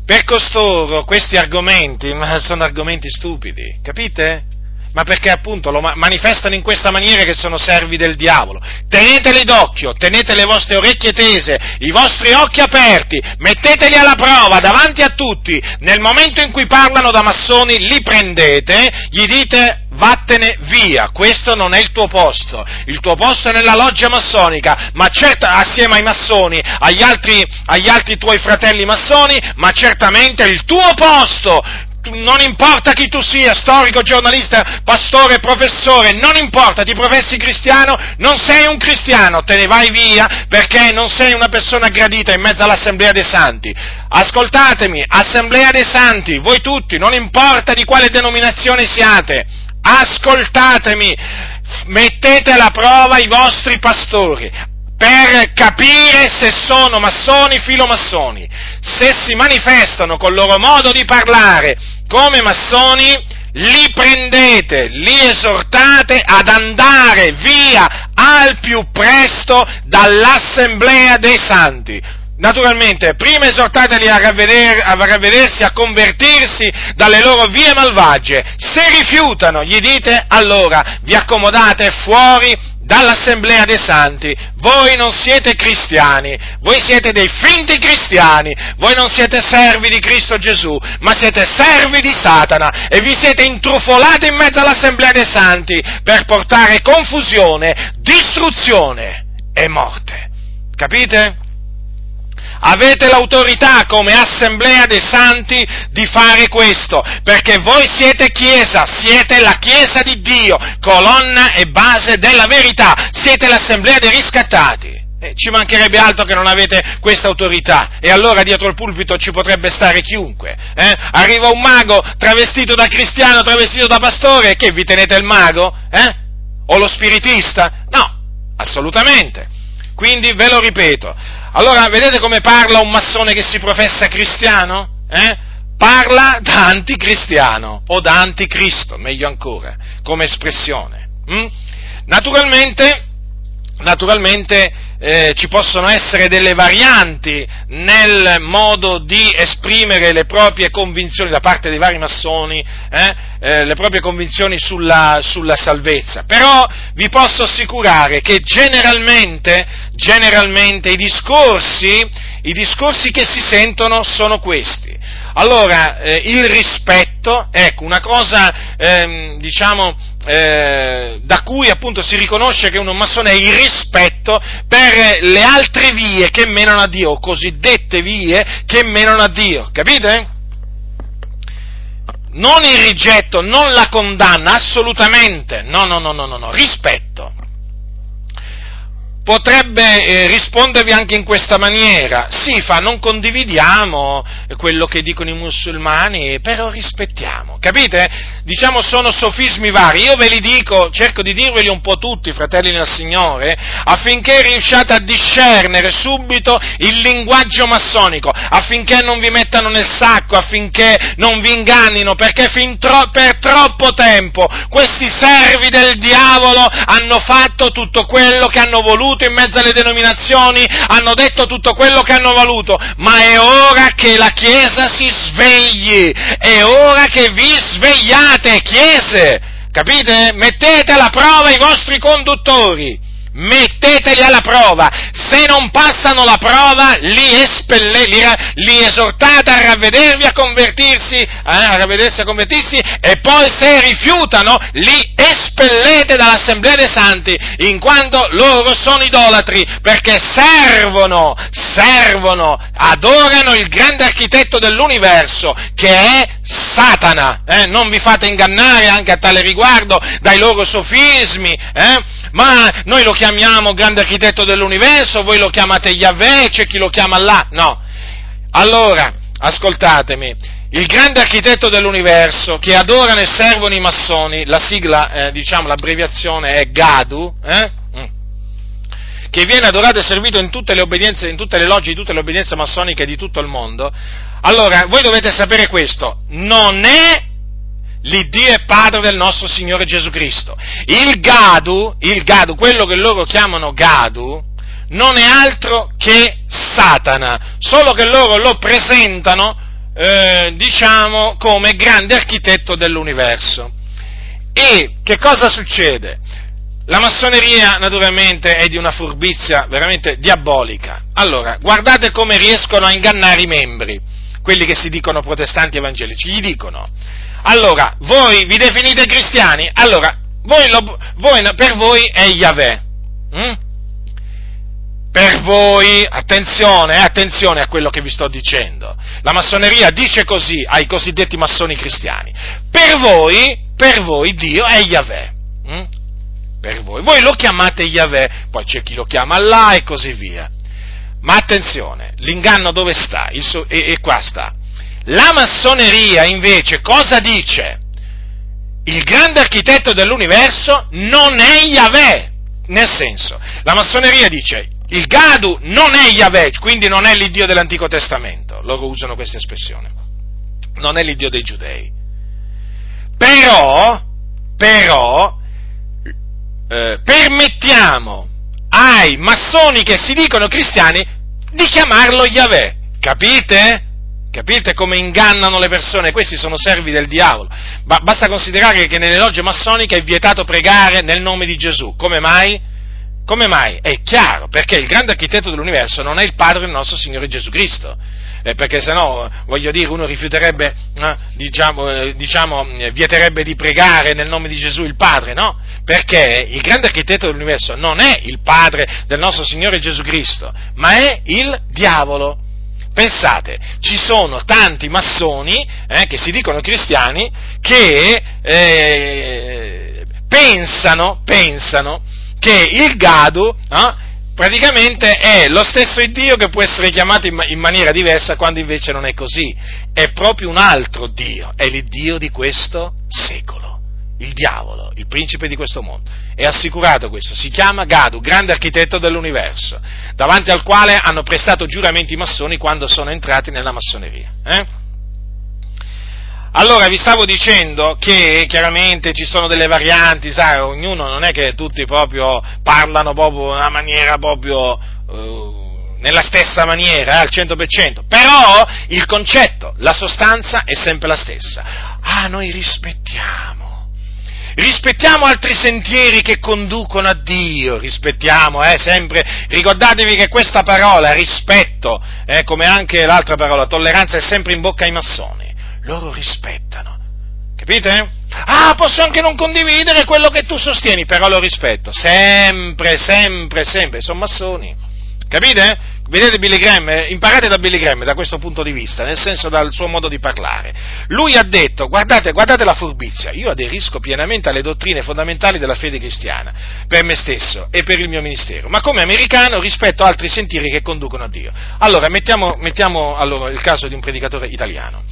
Per costoro questi argomenti sono argomenti stupidi, capite? Ma perché appunto lo manifestano in questa maniera, che sono servi del diavolo. Teneteli d'occhio, tenete le vostre orecchie tese, i vostri occhi aperti, metteteli alla prova davanti a tutti. Nel momento in cui parlano da massoni, li prendete, gli dite: vattene via, questo non è il tuo posto è nella loggia massonica, ma certo, assieme ai massoni, agli altri tuoi fratelli massoni, ma certamente il tuo posto, non importa chi tu sia, storico, giornalista, pastore, professore, non importa, ti professi cristiano, non sei un cristiano, te ne vai via perché non sei una persona gradita in mezzo all'Assemblea dei Santi. Ascoltatemi, Assemblea dei Santi, voi tutti, non importa di quale denominazione siate, ascoltatemi, mettete alla prova i vostri pastori, per capire se sono massoni, filomassoni. Se si manifestano col loro modo di parlare come massoni, li prendete, li esortate ad andare via al più presto dall'Assemblea dei Santi. Naturalmente, prima esortateli a ravvedersi, a convertirsi dalle loro vie malvagie. Se rifiutano, gli dite, allora vi accomodate fuori dall'Assemblea dei Santi. Voi non siete cristiani, voi siete dei finti cristiani, voi non siete servi di Cristo Gesù, ma siete servi di Satana e vi siete intrufolati in mezzo all'Assemblea dei Santi per portare confusione, distruzione e morte. Capite? Avete l'autorità come Assemblea dei Santi di fare questo, perché voi siete Chiesa, siete la Chiesa di Dio, colonna e base della verità, siete l'Assemblea dei riscattati. Ci mancherebbe altro che non avete questa autorità, e allora dietro il pulpito ci potrebbe stare chiunque. Arriva un mago travestito da cristiano, travestito da pastore, che vi tenete il mago? O lo spiritista? No, assolutamente. Quindi ve lo ripeto. Allora, vedete come parla un massone che si professa cristiano? Parla da anticristiano, o da anticristo, meglio ancora, come espressione. Naturalmente, ci possono essere delle varianti nel modo di esprimere le proprie convinzioni da parte dei vari massoni, le proprie convinzioni sulla salvezza, però vi posso assicurare che generalmente i discorsi che si sentono sono questi. Allora, il rispetto, ecco, una cosa, da cui appunto si riconosce che uno massone è il rispetto per le altre vie che menano a Dio, cosiddette vie che menano a Dio, capite? Non il rigetto, non la condanna, assolutamente, no, rispetto. Potrebbe rispondervi anche in questa maniera: sì, non condividiamo quello che dicono i musulmani, però rispettiamo, capite? Diciamo, sono sofismi vari, io ve li dico, cerco di dirveli un po' tutti, fratelli nel Signore, affinché riusciate a discernere subito il linguaggio massonico, affinché non vi mettano nel sacco, affinché non vi ingannino, perché per troppo tempo questi servi del diavolo hanno fatto tutto quello che hanno voluto in mezzo alle denominazioni, hanno detto tutto quello che hanno voluto, ma è ora che la Chiesa si svegli, è ora che vi svegliate, Chiese, capite? Mettete alla prova i vostri conduttori, metteteli alla prova, se non passano la prova li esortate a ravvedervi, a convertirsi, e poi se rifiutano li espellete dall'Assemblea dei Santi, in quanto loro sono idolatri, perché servono, adorano il grande architetto dell'universo che è Satana. Non vi fate ingannare anche a tale riguardo dai loro sofismi, ma noi lo chiamiamo grande architetto dell'universo, voi lo chiamate Yahweh, c'è chi lo chiama Allah, no. Allora, ascoltatemi, il grande architetto dell'universo che adorano e servono i massoni, la sigla, l'abbreviazione è GADU, che viene adorato e servito in tutte le obbedienze, in tutte le logge, di tutte le obbedienze massoniche di tutto il mondo. Allora, voi dovete sapere questo: non è l'Iddio e Padre del nostro Signore Gesù Cristo. Il Gadu, quello che loro chiamano Gadu, non è altro che Satana, solo che loro lo presentano, come grande architetto dell'universo. E che cosa succede? La massoneria, naturalmente, è di una furbizia veramente diabolica. Allora, guardate come riescono a ingannare i membri, quelli che si dicono protestanti evangelici. Gli dicono: allora, voi vi definite cristiani? Allora, per voi è Yahweh. Per voi, attenzione a quello che vi sto dicendo. La massoneria dice così ai cosiddetti massoni cristiani: per voi Dio è Yahweh. Per voi lo chiamate Yahweh, poi c'è chi lo chiama Allah e così via. Ma attenzione, l'inganno dove sta? E qua sta. La massoneria invece cosa dice? Il grande architetto dell'universo non è Yahweh, nel senso, la massoneria dice il Gadu non è Yahweh, quindi non è l'Iddio dell'Antico Testamento, loro usano questa espressione, non è l'Iddio dei Giudei, però permettiamo ai massoni che si dicono cristiani di chiamarlo Yahweh. Capite? Capite come ingannano le persone? Questi sono servi del diavolo. Basta considerare che nelle logge massoniche è vietato pregare nel nome di Gesù. Come mai? Come mai? È chiaro, perché il grande architetto dell'universo non è il Padre del nostro Signore Gesù Cristo. Perché se no, voglio dire, uno rifiuterebbe, vieterebbe di pregare nel nome di Gesù il Padre, no? Perché il grande architetto dell'universo non è il Padre del nostro Signore Gesù Cristo, ma è il diavolo. Pensate, ci sono tanti massoni che si dicono cristiani che pensano che il Gadu praticamente è lo stesso Dio che può essere chiamato in maniera diversa, quando invece non è così. È proprio un altro Dio, è l'Iddio di questo secolo, il diavolo, il principe di questo mondo. È assicurato questo, si chiama Gadu, grande architetto dell'universo, davanti al quale hanno prestato giuramenti i massoni quando sono entrati nella massoneria. Allora, vi stavo dicendo che chiaramente ci sono delle varianti, sai, ognuno, non è che tutti proprio parlano proprio in una maniera proprio nella stessa maniera, al 100%, però il concetto, la sostanza è sempre la stessa. Ah, noi rispettiamo altri sentieri che conducono a Dio, rispettiamo, sempre, ricordatevi che questa parola, rispetto, come anche l'altra parola, tolleranza, è sempre in bocca ai massoni. Loro rispettano, capite? Ah, posso anche non condividere quello che tu sostieni, però lo rispetto, sempre, sono massoni, capite? Vedete Billy Graham, imparate da Billy Graham da questo punto di vista, nel senso dal suo modo di parlare. Lui ha detto, guardate la furbizia, io aderisco pienamente alle dottrine fondamentali della fede cristiana, per me stesso e per il mio ministero, ma come americano rispetto altri sentieri che conducono a Dio. Allora, mettiamo il caso di un predicatore italiano,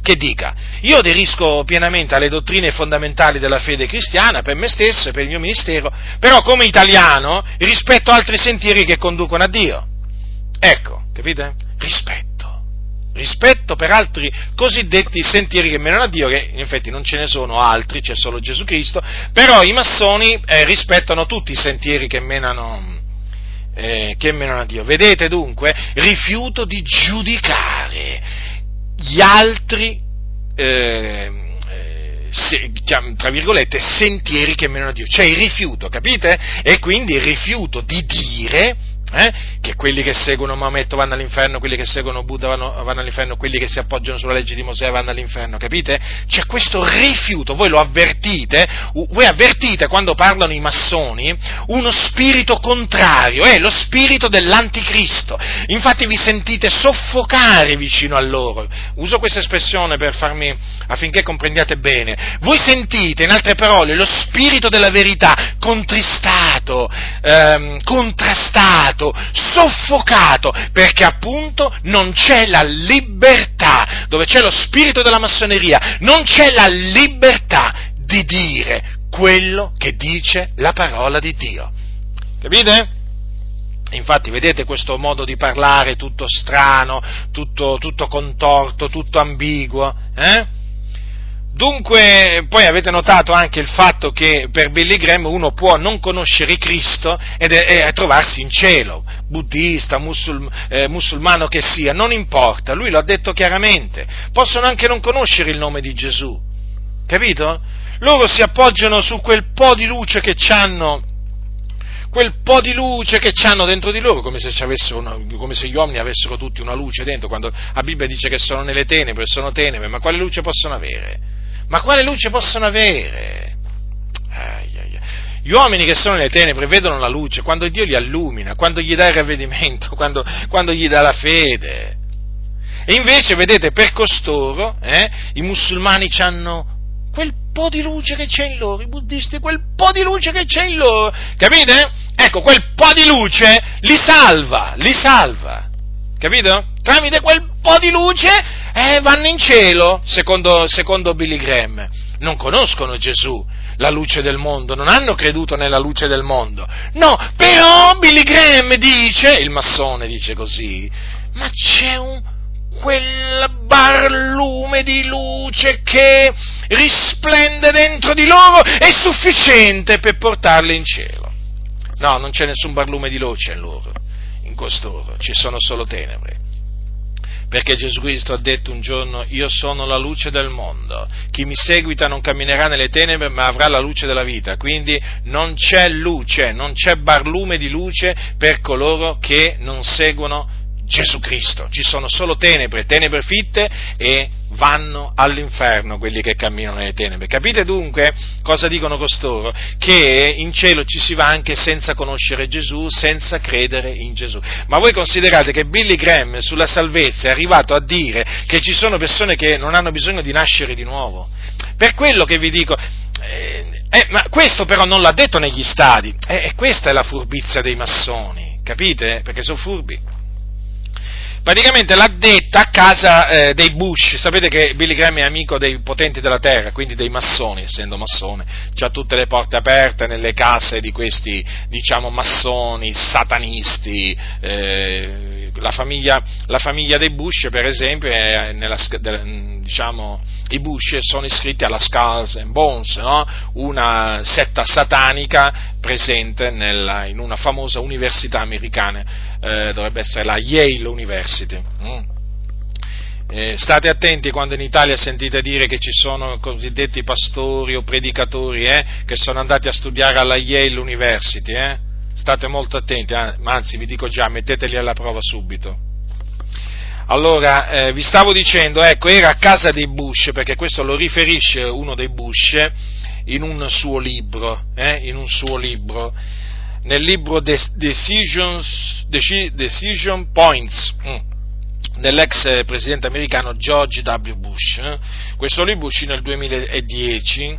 che dica, io aderisco pienamente alle dottrine fondamentali della fede cristiana, per me stesso e per il mio ministero, però come italiano rispetto altri sentieri che conducono a Dio. Ecco, capite? Rispetto per altri cosiddetti sentieri che menano a Dio, che in effetti non ce ne sono altri, c'è solo Gesù Cristo, però i massoni rispettano tutti i sentieri che menano a Dio. Vedete dunque, rifiuto di giudicare gli altri, tra virgolette, sentieri che menano a Dio, cioè il rifiuto, capite? E quindi il rifiuto di dire che quelli che seguono Maometto vanno all'inferno, quelli che seguono Buddha vanno all'inferno, quelli che si appoggiano sulla legge di Mosè vanno all'inferno, capite? C'è questo rifiuto, voi avvertite quando parlano i massoni uno spirito contrario, è lo spirito dell'anticristo, infatti vi sentite soffocare vicino a loro, uso questa espressione affinché comprendiate bene, voi sentite in altre parole lo spirito della verità contristato, contrastato, soffocato, perché appunto non c'è la libertà, dove c'è lo spirito della massoneria, non c'è la libertà di dire quello che dice la parola di Dio. Capite? Infatti vedete questo modo di parlare tutto strano, tutto contorto, tutto ambiguo, Dunque, poi avete notato anche il fatto che per Billy Graham uno può non conoscere Cristo e trovarsi in cielo, buddista, musulmano che sia, non importa, lui lo ha detto chiaramente, possono anche non conoscere il nome di Gesù, capito? Loro si appoggiano su quel po' di luce che c'hanno dentro di loro, come se gli uomini avessero tutti una luce dentro, quando la Bibbia dice che sono nelle tenebre, sono tenebre, ma quale luce possono avere? Ma quale luce possono avere? Gli uomini che sono nelle tenebre vedono la luce quando Dio li illumina, quando gli dà il ravvedimento, quando gli dà la fede. E invece, vedete, per costoro, i musulmani hanno quel po' di luce che c'è in loro, i buddisti, quel po' di luce che c'è in loro, capite? Ecco, quel po' di luce li salva, capito? Tramite quel po' di luce vanno in cielo, secondo Billy Graham. Non conoscono Gesù, la luce del mondo, non hanno creduto nella luce del mondo. No, però Billy Graham dice, il massone dice così, ma c'è quel barlume di luce che risplende dentro di loro, è sufficiente per portarli in cielo. No, non c'è nessun barlume di luce in loro, in costoro, ci sono solo tenebre. Perché Gesù Cristo ha detto un giorno: io sono la luce del mondo, chi mi seguita non camminerà nelle tenebre ma avrà la luce della vita. Quindi non c'è luce, non c'è barlume di luce per coloro che non seguono Gesù Cristo, ci sono solo tenebre, tenebre fitte, e vanno all'inferno quelli che camminano nelle tenebre. Capite dunque cosa dicono costoro? Che in cielo ci si va anche senza conoscere Gesù, senza credere in Gesù. Ma voi considerate che Billy Graham sulla salvezza è arrivato a dire che ci sono persone che non hanno bisogno di nascere di nuovo. Per quello che vi dico, ma questo però non l'ha detto negli stadi, e questa è la furbizia dei massoni, capite? Perché sono furbi. Praticamente l'ha detta a casa dei Bush. Sapete che Billy Graham è amico dei potenti della terra, quindi dei massoni, essendo massone, c'ha tutte le porte aperte nelle case di questi, diciamo, massoni, satanisti. La famiglia dei Bush, per esempio, è diciamo, i Bush sono iscritti alla Skulls and Bones, no? Una setta satanica presente in una famosa università americana, dovrebbe essere la Yale University. State attenti quando in Italia sentite dire che ci sono cosiddetti pastori o predicatori che sono andati a studiare alla Yale University, state molto attenti, anzi vi dico già, metteteli alla prova subito. Allora, vi stavo dicendo, ecco, era a casa dei Bush, perché questo lo riferisce uno dei Bush in un suo libro, nel libro Decision Points, dell'ex presidente americano George W. Bush. Questo libro uscì nel 2010,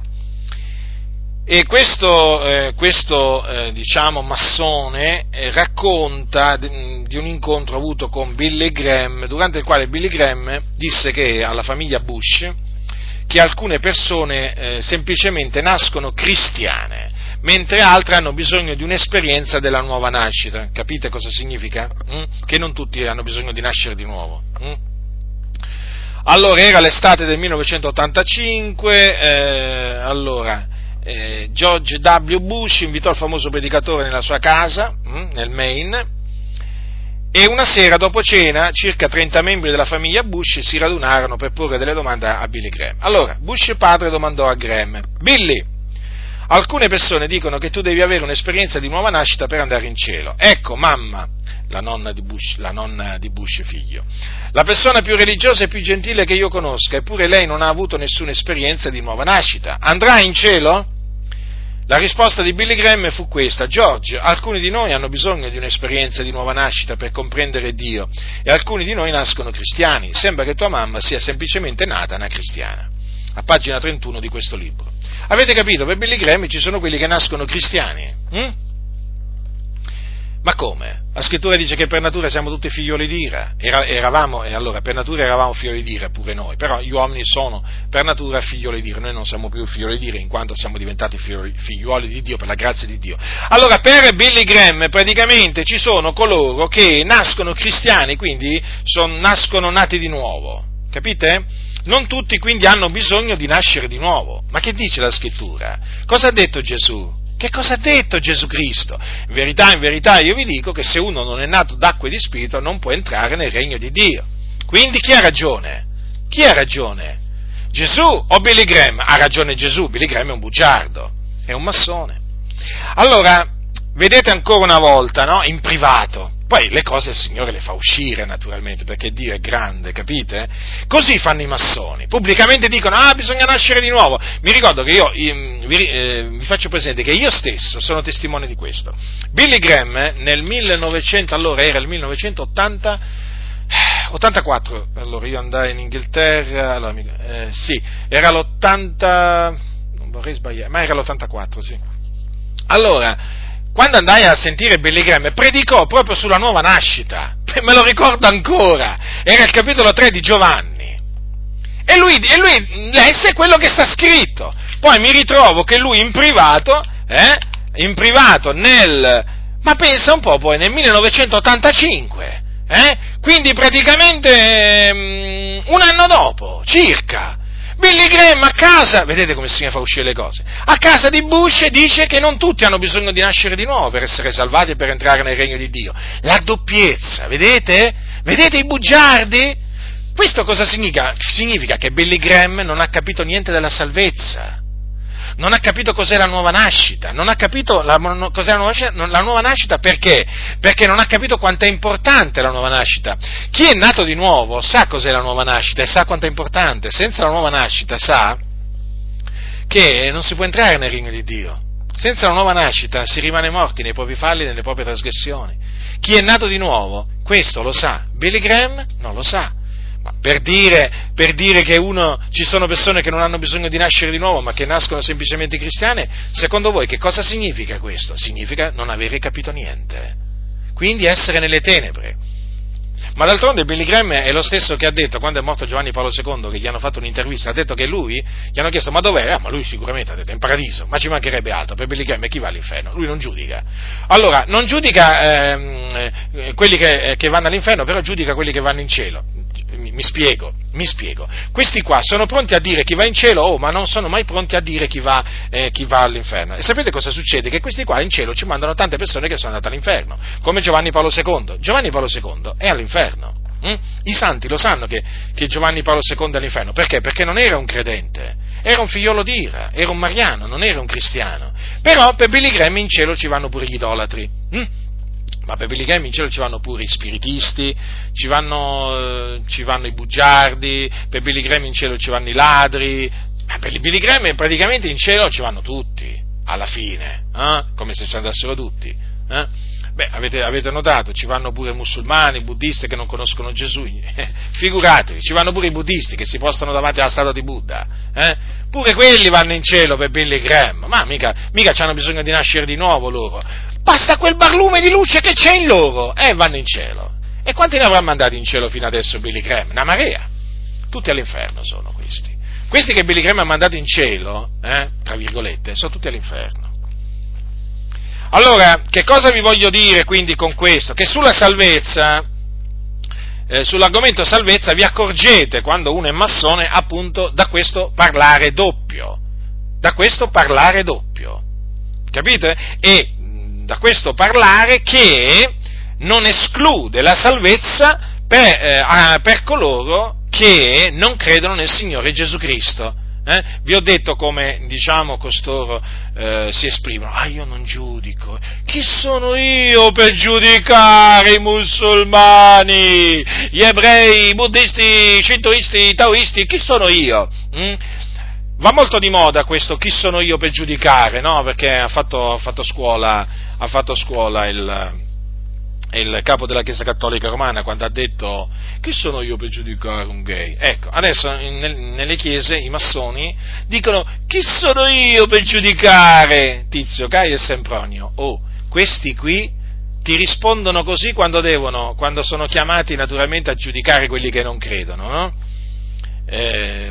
e questo diciamo massone racconta di un incontro avuto con Billy Graham, durante il quale Billy Graham disse che alla famiglia Bush che alcune persone semplicemente nascono cristiane, mentre altre hanno bisogno di un'esperienza della nuova nascita. Capite cosa significa? Che non tutti hanno bisogno di nascere di nuovo. Allora, era l'estate del 1985, George W. Bush invitò il famoso predicatore nella sua casa, nel Maine, e una sera dopo cena circa 30 membri della famiglia Bush si radunarono per porre delle domande a Billy Graham. Allora, Bush padre domandò a Graham: Billy, alcune persone dicono che tu devi avere un'esperienza di nuova nascita per andare in cielo. Ecco, mamma, la nonna di Bush figlio, la persona più religiosa e più gentile che io conosca, eppure lei non ha avuto nessuna esperienza di nuova nascita. Andrà in cielo? La risposta di Billy Graham fu questa: George, alcuni di noi hanno bisogno di un'esperienza di nuova nascita per comprendere Dio, e alcuni di noi nascono cristiani. Sembra che tua mamma sia semplicemente nata una cristiana. A pagina 31 di questo libro. Avete capito? Per Billy Graham ci sono quelli che nascono cristiani. Ma come? La scrittura dice che per natura siamo tutti figlioli di ira. Per natura eravamo figlioli di ira pure noi, però gli uomini sono per natura figlioli di ira. Noi non siamo più figlioli di ira, in quanto siamo diventati figlioli di Dio per la grazia di Dio. Allora, per Billy Graham praticamente ci sono coloro che nascono cristiani, quindi nascono nati di nuovo. Capite? Non tutti quindi hanno bisogno di nascere di nuovo. Ma che dice la scrittura? Cosa ha detto Gesù? Che cosa ha detto Gesù Cristo? In verità, io vi dico che se uno non è nato d'acqua e di spirito non può entrare nel regno di Dio. Quindi chi ha ragione? Chi ha ragione? Gesù o Billy Graham? Ha ragione Gesù, Billy Graham è un bugiardo, è un massone. Allora, vedete ancora una volta, no? In privato. Poi le cose il Signore le fa uscire, naturalmente, perché Dio è grande, capite? Così fanno i massoni, pubblicamente dicono: bisogna nascere di nuovo. Mi ricordo che io vi faccio presente che io stesso sono testimone di questo. Billy Graham nel 1984, allora io andai in Inghilterra, era l'80, non vorrei sbagliare, ma era l'84, sì. Allora, quando andai a sentire Billy Graham, predicò proprio sulla nuova nascita, me lo ricordo ancora, era il capitolo 3 di Giovanni, e lui lesse quello che sta scritto. Poi mi ritrovo che lui ma pensa un po', poi nel 1985, quindi praticamente un anno dopo, circa, Billy Graham a casa, vedete come si fa uscire le cose, a casa di Bush dice che non tutti hanno bisogno di nascere di nuovo per essere salvati e per entrare nel regno di Dio. La doppiezza, vedete? Vedete i bugiardi? Questo cosa significa? Significa che Billy Graham non ha capito niente della salvezza, non ha capito cos'è la nuova nascita, non ha capito cos'è la nuova nascita perché? Perché non ha capito quanto è importante la nuova nascita. Chi è nato di nuovo sa cos'è la nuova nascita e sa quanto è importante. Senza la nuova nascita sa che non si può entrare nel regno di Dio. Senza la nuova nascita si rimane morti nei propri falli e nelle proprie trasgressioni. Chi è nato di nuovo, questo lo sa. Billy Graham non lo sa. Per dire che ci sono persone che non hanno bisogno di nascere di nuovo, ma che nascono semplicemente cristiane, secondo voi che cosa significa questo? Significa non avere capito niente, quindi essere nelle tenebre. Ma d'altronde Billy Graham è lo stesso che ha detto, quando è morto Giovanni Paolo II, che gli hanno fatto un'intervista, ha detto che lui, gli hanno chiesto ma dov'è? Ah, ma lui sicuramente ha detto in paradiso, ma ci mancherebbe altro, per Billy Graham chi va all'inferno? Lui non giudica. Allora, non giudica quelli che vanno all'inferno, però giudica quelli che vanno in cielo. Mi spiego. Questi qua sono pronti a dire chi va in cielo, ma non sono mai pronti a dire chi va all'inferno. E sapete cosa succede? Che questi qua in cielo ci mandano tante persone che sono andate all'inferno, come Giovanni Paolo II. Giovanni Paolo II è all'inferno. I santi lo sanno che Giovanni Paolo II è all'inferno. Perché? Perché non era un credente, era un figliolo di Ira, era un mariano, non era un cristiano. Però per Billy Graham in cielo ci vanno pure gli idolatri. Ma per Billy Graham in cielo ci vanno pure i spiritisti, ci vanno i bugiardi, per Billy Graham in cielo ci vanno i ladri, ma per Billy Graham praticamente in cielo ci vanno tutti, alla fine, come se ci andassero tutti. Beh, avete notato, ci vanno pure i musulmani, i buddisti che non conoscono Gesù, figuratevi, ci vanno pure i buddisti che si postano davanti alla statua di Buddha, pure quelli vanno in cielo per Billy Graham, ma mica c'hanno bisogno di nascere di nuovo loro. Basta quel barlume di luce che c'è in loro e vanno in cielo. E quanti ne avrà mandati in cielo fino adesso Billy Graham? Una marea. Tutti all'inferno sono questi. Questi che Billy Graham ha mandato in cielo, tra virgolette, sono tutti all'inferno. Allora, che cosa vi voglio dire quindi con questo? Che sulla salvezza, sull'argomento salvezza, vi accorgete quando uno è massone, appunto, da questo parlare doppio. Capite? E da questo parlare che non esclude la salvezza per coloro che non credono nel Signore Gesù Cristo. Vi ho detto come, diciamo, costoro si esprimono. Io non giudico. Chi sono io per giudicare i musulmani, gli ebrei, i buddisti, i shintoisti, i taoisti? Chi sono io? Va molto di moda questo, chi sono io per giudicare, no? Perché ha fatto scuola il capo della Chiesa Cattolica Romana quando ha detto chi sono io per giudicare un gay? Ecco, adesso nelle chiese i massoni dicono chi sono io per giudicare Tizio, Caio e Sempronio. Questi qui ti rispondono così quando sono chiamati naturalmente a giudicare quelli che non credono, no?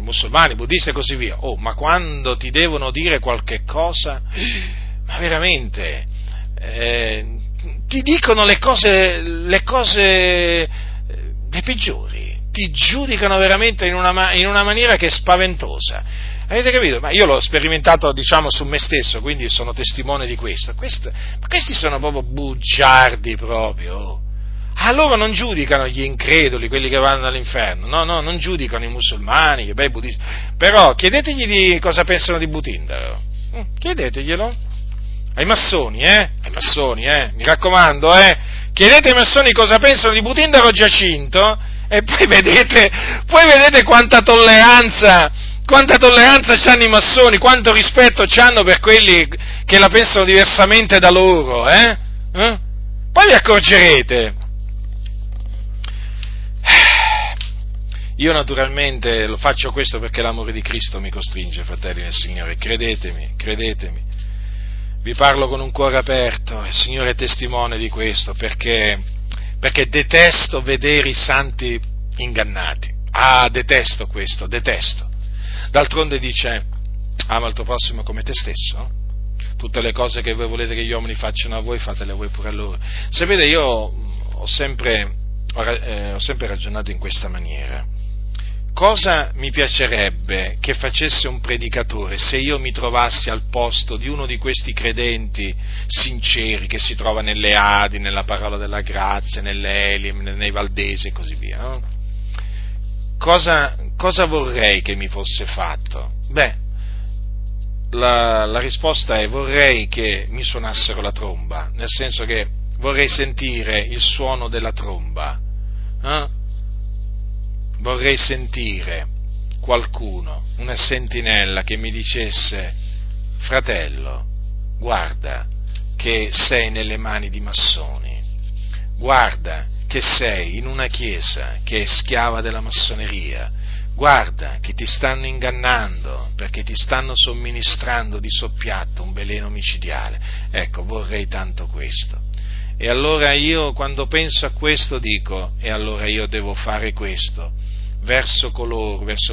Musulmani, buddisti e così via. Ma quando ti devono dire qualche cosa, ma veramente ti dicono le cose le peggiori, ti giudicano veramente in una maniera che è spaventosa. Avete capito? Ma io l'ho sperimentato, diciamo, su me stesso, quindi sono testimone di questo. Ma questi sono proprio bugiardi proprio. Allora non giudicano gli increduli, quelli che vanno all'inferno, no, non giudicano i musulmani, gli ebrei, i buddisti, però chiedetegli di cosa pensano di Butindaro, chiedeteglielo, ai massoni, mi raccomando, chiedete ai massoni cosa pensano di Butindaro Giacinto, e poi vedete quanta tolleranza c'hanno i massoni, quanto rispetto c'hanno per quelli che la pensano diversamente da loro, Poi vi accorgerete. Io naturalmente lo faccio questo perché l'amore di Cristo mi costringe, fratelli del Signore, credetemi, vi parlo con un cuore aperto, il Signore è testimone di questo, perché detesto vedere i santi ingannati, detesto questo, d'altronde dice, ama il tuo prossimo come te stesso, tutte le cose che voi volete che gli uomini facciano a voi, fatele voi pure a loro. Sapete, io ho sempre ragionato in questa maniera, cosa mi piacerebbe che facesse un predicatore se io mi trovassi al posto di uno di questi credenti sinceri che si trova nelle Adi, nella Parola della Grazia, nelle Elim, nei Valdesi e così via, no? Cosa vorrei che mi fosse fatto? Beh, la risposta è: vorrei che mi suonassero la tromba, nel senso che vorrei sentire il suono della tromba, eh? Vorrei sentire qualcuno, una sentinella che mi dicesse: fratello, guarda che sei nelle mani di massoni, guarda che sei in una chiesa che è schiava della massoneria, guarda che ti stanno ingannando perché ti stanno somministrando di soppiatto un veleno micidiale. Ecco, vorrei tanto questo. E allora io, quando penso a questo, dico: e allora io devo fare questo verso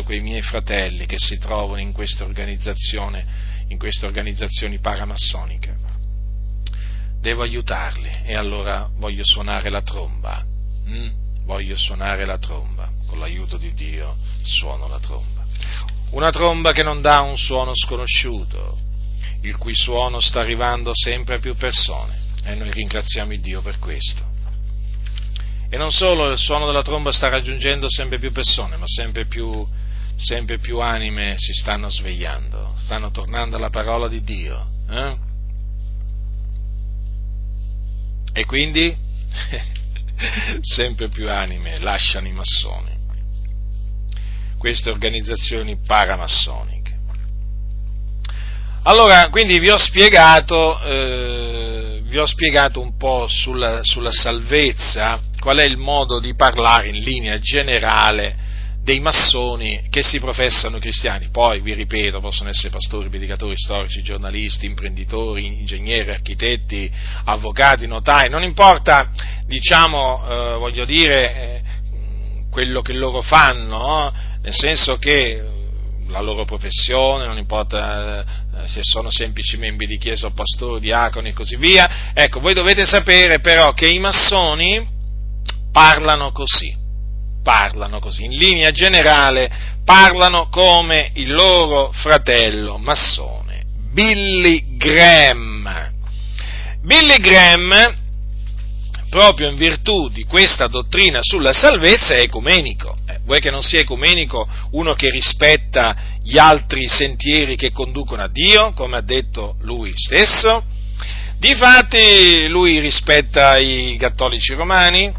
quei miei fratelli che si trovano in questa organizzazione, in queste organizzazioni paramassoniche. Devo aiutarli, e allora voglio suonare la tromba. Voglio suonare la tromba. Con l'aiuto di Dio suono la tromba. Una tromba che non dà un suono sconosciuto, il cui suono sta arrivando sempre a più persone. E noi ringraziamo il Dio per questo. E non solo, il suono della tromba sta raggiungendo sempre più persone, ma sempre più anime si stanno svegliando, stanno tornando alla parola di Dio. E quindi sempre più anime lasciano i massoni, queste organizzazioni paramassoniche. Allora, quindi vi ho spiegato un po' sulla salvezza, qual è il modo di parlare in linea generale dei massoni che si professano cristiani. Poi, vi ripeto, possono essere pastori, predicatori, storici, giornalisti, imprenditori, ingegneri, architetti, avvocati, notai, non importa, diciamo, voglio dire, quello che loro fanno, no? Nel senso che la loro professione, non importa se sono semplici membri di chiesa o pastori, diaconi e così via. Ecco, voi dovete sapere però che i massoni parlano così, in linea generale parlano come il loro fratello massone, Billy Graham. Billy Graham, proprio in virtù di questa dottrina sulla salvezza, è ecumenico. Vuoi che non sia ecumenico uno che rispetta gli altri sentieri che conducono a Dio, come ha detto lui stesso? Difatti lui rispetta i cattolici romani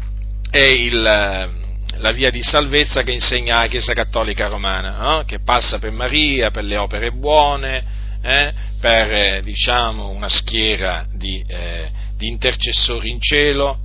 e la via di salvezza che insegna la Chiesa Cattolica Romana, no? Che passa per Maria, per le opere buone, per, diciamo, una schiera di intercessori in cielo,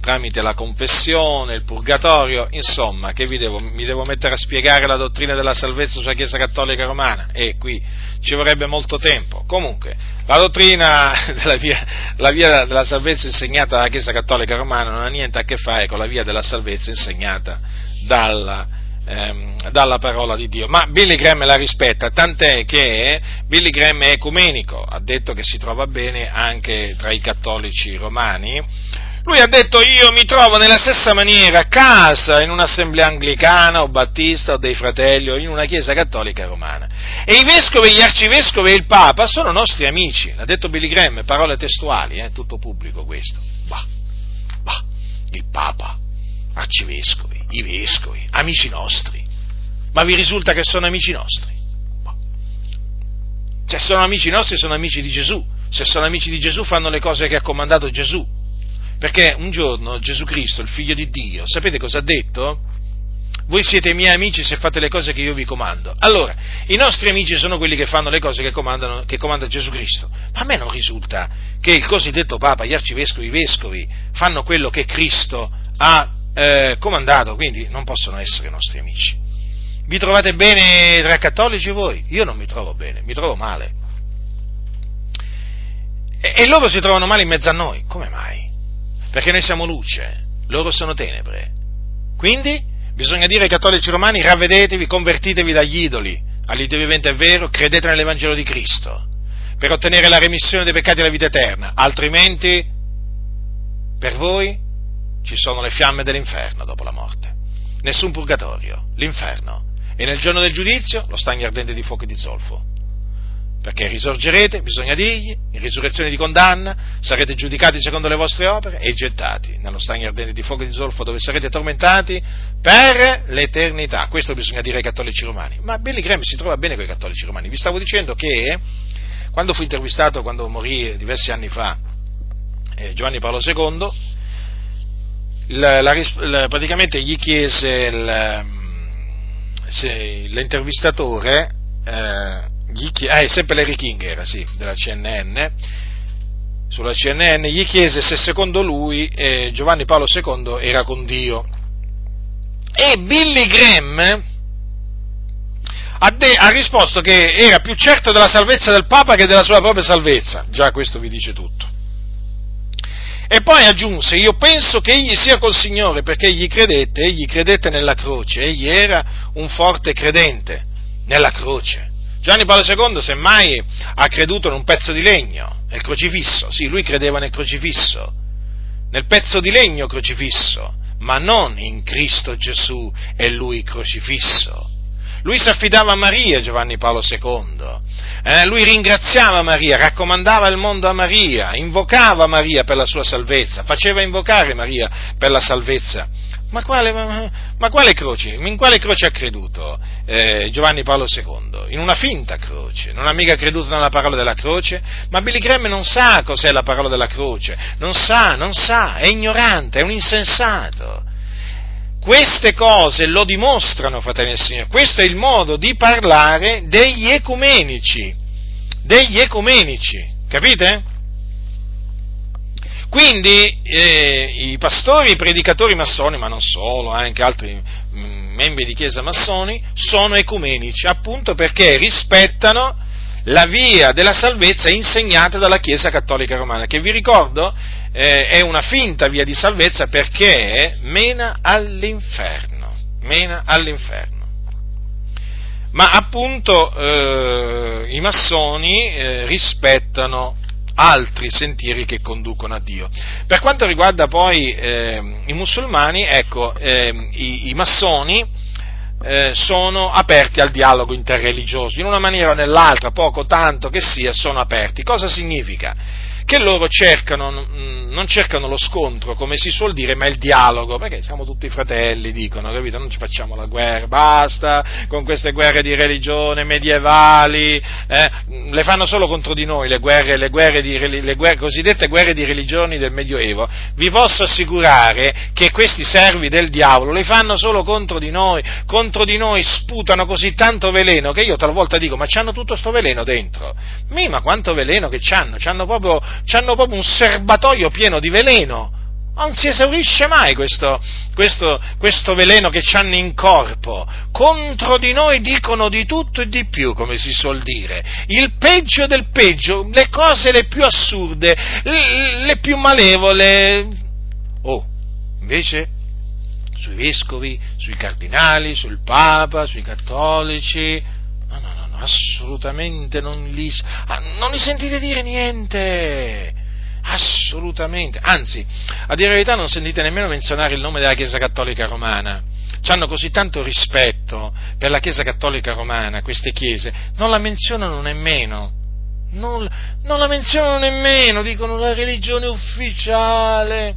tramite la confessione, il purgatorio, insomma, che mi devo mettere a spiegare la dottrina della salvezza sulla Chiesa Cattolica Romana? E qui ci vorrebbe molto tempo. Comunque, la dottrina della via della salvezza insegnata dalla Chiesa Cattolica Romana non ha niente a che fare con la via della salvezza insegnata dalla parola di Dio, ma Billy Graham la rispetta, tant'è che Billy Graham è ecumenico, ha detto che si trova bene anche tra i cattolici romani. Lui ha detto: io mi trovo nella stessa maniera a casa in un'assemblea anglicana o battista o dei fratelli o in una chiesa cattolica romana, e i vescovi, gli arcivescovi e il papa sono nostri amici, l'ha detto Billy Graham, parole testuali, tutto pubblico questo. Bah, il papa, arcivescovi, i vescovi, amici nostri. Ma vi risulta che sono amici nostri? Se sono amici nostri, sono amici di Gesù. Se sono amici di Gesù, fanno le cose che ha comandato Gesù. Perché un giorno Gesù Cristo, il Figlio di Dio, sapete cosa ha detto? Voi siete miei amici se fate le cose che io vi comando. Allora, i nostri amici sono quelli che fanno le cose che comanda Gesù Cristo. Ma a me non risulta che il cosiddetto Papa, gli arcivescovi, i vescovi fanno quello che Cristo ha comandato, quindi non possono essere nostri amici. Vi trovate bene tra cattolici voi? Io non mi trovo bene, mi trovo male. E loro si trovano male in mezzo a noi, come mai? Perché noi siamo luce, loro sono tenebre. Quindi bisogna dire ai cattolici romani: ravvedetevi, convertitevi dagli idoli all'Iddio vivente e vero, credete nell'Evangelo di Cristo per ottenere la remissione dei peccati e la vita eterna, altrimenti per voi ci sono le fiamme dell'inferno dopo la morte. nessun purgatorio, l'inferno, e nel giorno del giudizio lo stagno ardente di fuoco e di zolfo. Perché risorgerete, bisogna dirgli, in risurrezione di condanna, sarete giudicati secondo le vostre opere e gettati nello stagno ardente di fuoco e di zolfo, dove sarete tormentati per l'eternità. Questo bisogna dire ai cattolici romani. Ma Billy Graham si trova bene con i cattolici romani. Vi stavo dicendo che quando fu intervistato, quando morì diversi anni fa Giovanni Paolo II, praticamente gli chiese l'intervistatore, sempre Larry King era, sì, della CNN, sulla CNN, gli chiese se secondo lui Giovanni Paolo II era con Dio, e Billy Graham ha risposto che era più certo della salvezza del Papa che della sua propria salvezza. Già questo vi dice tutto. E poi aggiunse: io penso che egli sia col Signore, perché egli credette nella croce, egli era un forte credente nella croce. Giovanni Paolo II semmai ha creduto in un pezzo di legno, nel crocifisso, sì, lui credeva nel crocifisso, nel pezzo di legno crocifisso, ma non in Cristo Gesù e lui crocifisso. Lui si affidava a Maria, Giovanni Paolo II, lui ringraziava Maria, raccomandava il mondo a Maria, invocava Maria per la sua salvezza, faceva invocare Maria per la salvezza. Ma quale croce? In quale croce ha creduto Giovanni Paolo II? In una finta croce, non ha mica creduto nella parola della croce, ma Billy Graham non sa cos'è la parola della croce, non sa, è ignorante, è un insensato. Queste cose lo dimostrano, fratelli e signori, questo è il modo di parlare degli ecumenici, capite? Quindi i pastori, i predicatori massoni, ma non solo, anche altri membri di chiesa massoni, sono ecumenici, appunto perché rispettano la via della salvezza insegnata dalla Chiesa Cattolica Romana, che vi ricordo è una finta via di salvezza perché mena all'inferno. Ma appunto i massoni rispettano altri sentieri che conducono a Dio. Per quanto riguarda poi i musulmani, ecco, i massoni sono aperti al dialogo interreligioso, in una maniera o nell'altra, poco tanto che sia, sono aperti. Cosa significa? Che loro non cercano lo scontro, come si suol dire, ma il dialogo, perché siamo tutti fratelli, dicono, capito? Non ci facciamo la guerra, basta con queste guerre di religione medievali, le fanno solo contro di noi le cosiddette guerre di religioni del Medioevo. Vi posso assicurare che questi servi del diavolo le fanno solo contro di noi sputano così tanto veleno che io talvolta dico, ma c'hanno tutto sto veleno dentro, ma quanto veleno che c'hanno proprio un serbatoio pieno di veleno, non si esaurisce mai questo veleno che c'hanno in corpo. Contro di noi dicono di tutto e di più, come si suol dire, il peggio del peggio, le cose le più assurde, le più malevole. Invece sui vescovi, sui cardinali, sul Papa, sui cattolici, no, assolutamente non li sentite dire niente, assolutamente, anzi, a dire la verità non sentite nemmeno menzionare il nome della Chiesa Cattolica Romana. C'hanno così tanto rispetto per la Chiesa Cattolica Romana, queste chiese, non la menzionano nemmeno, dicono la religione ufficiale.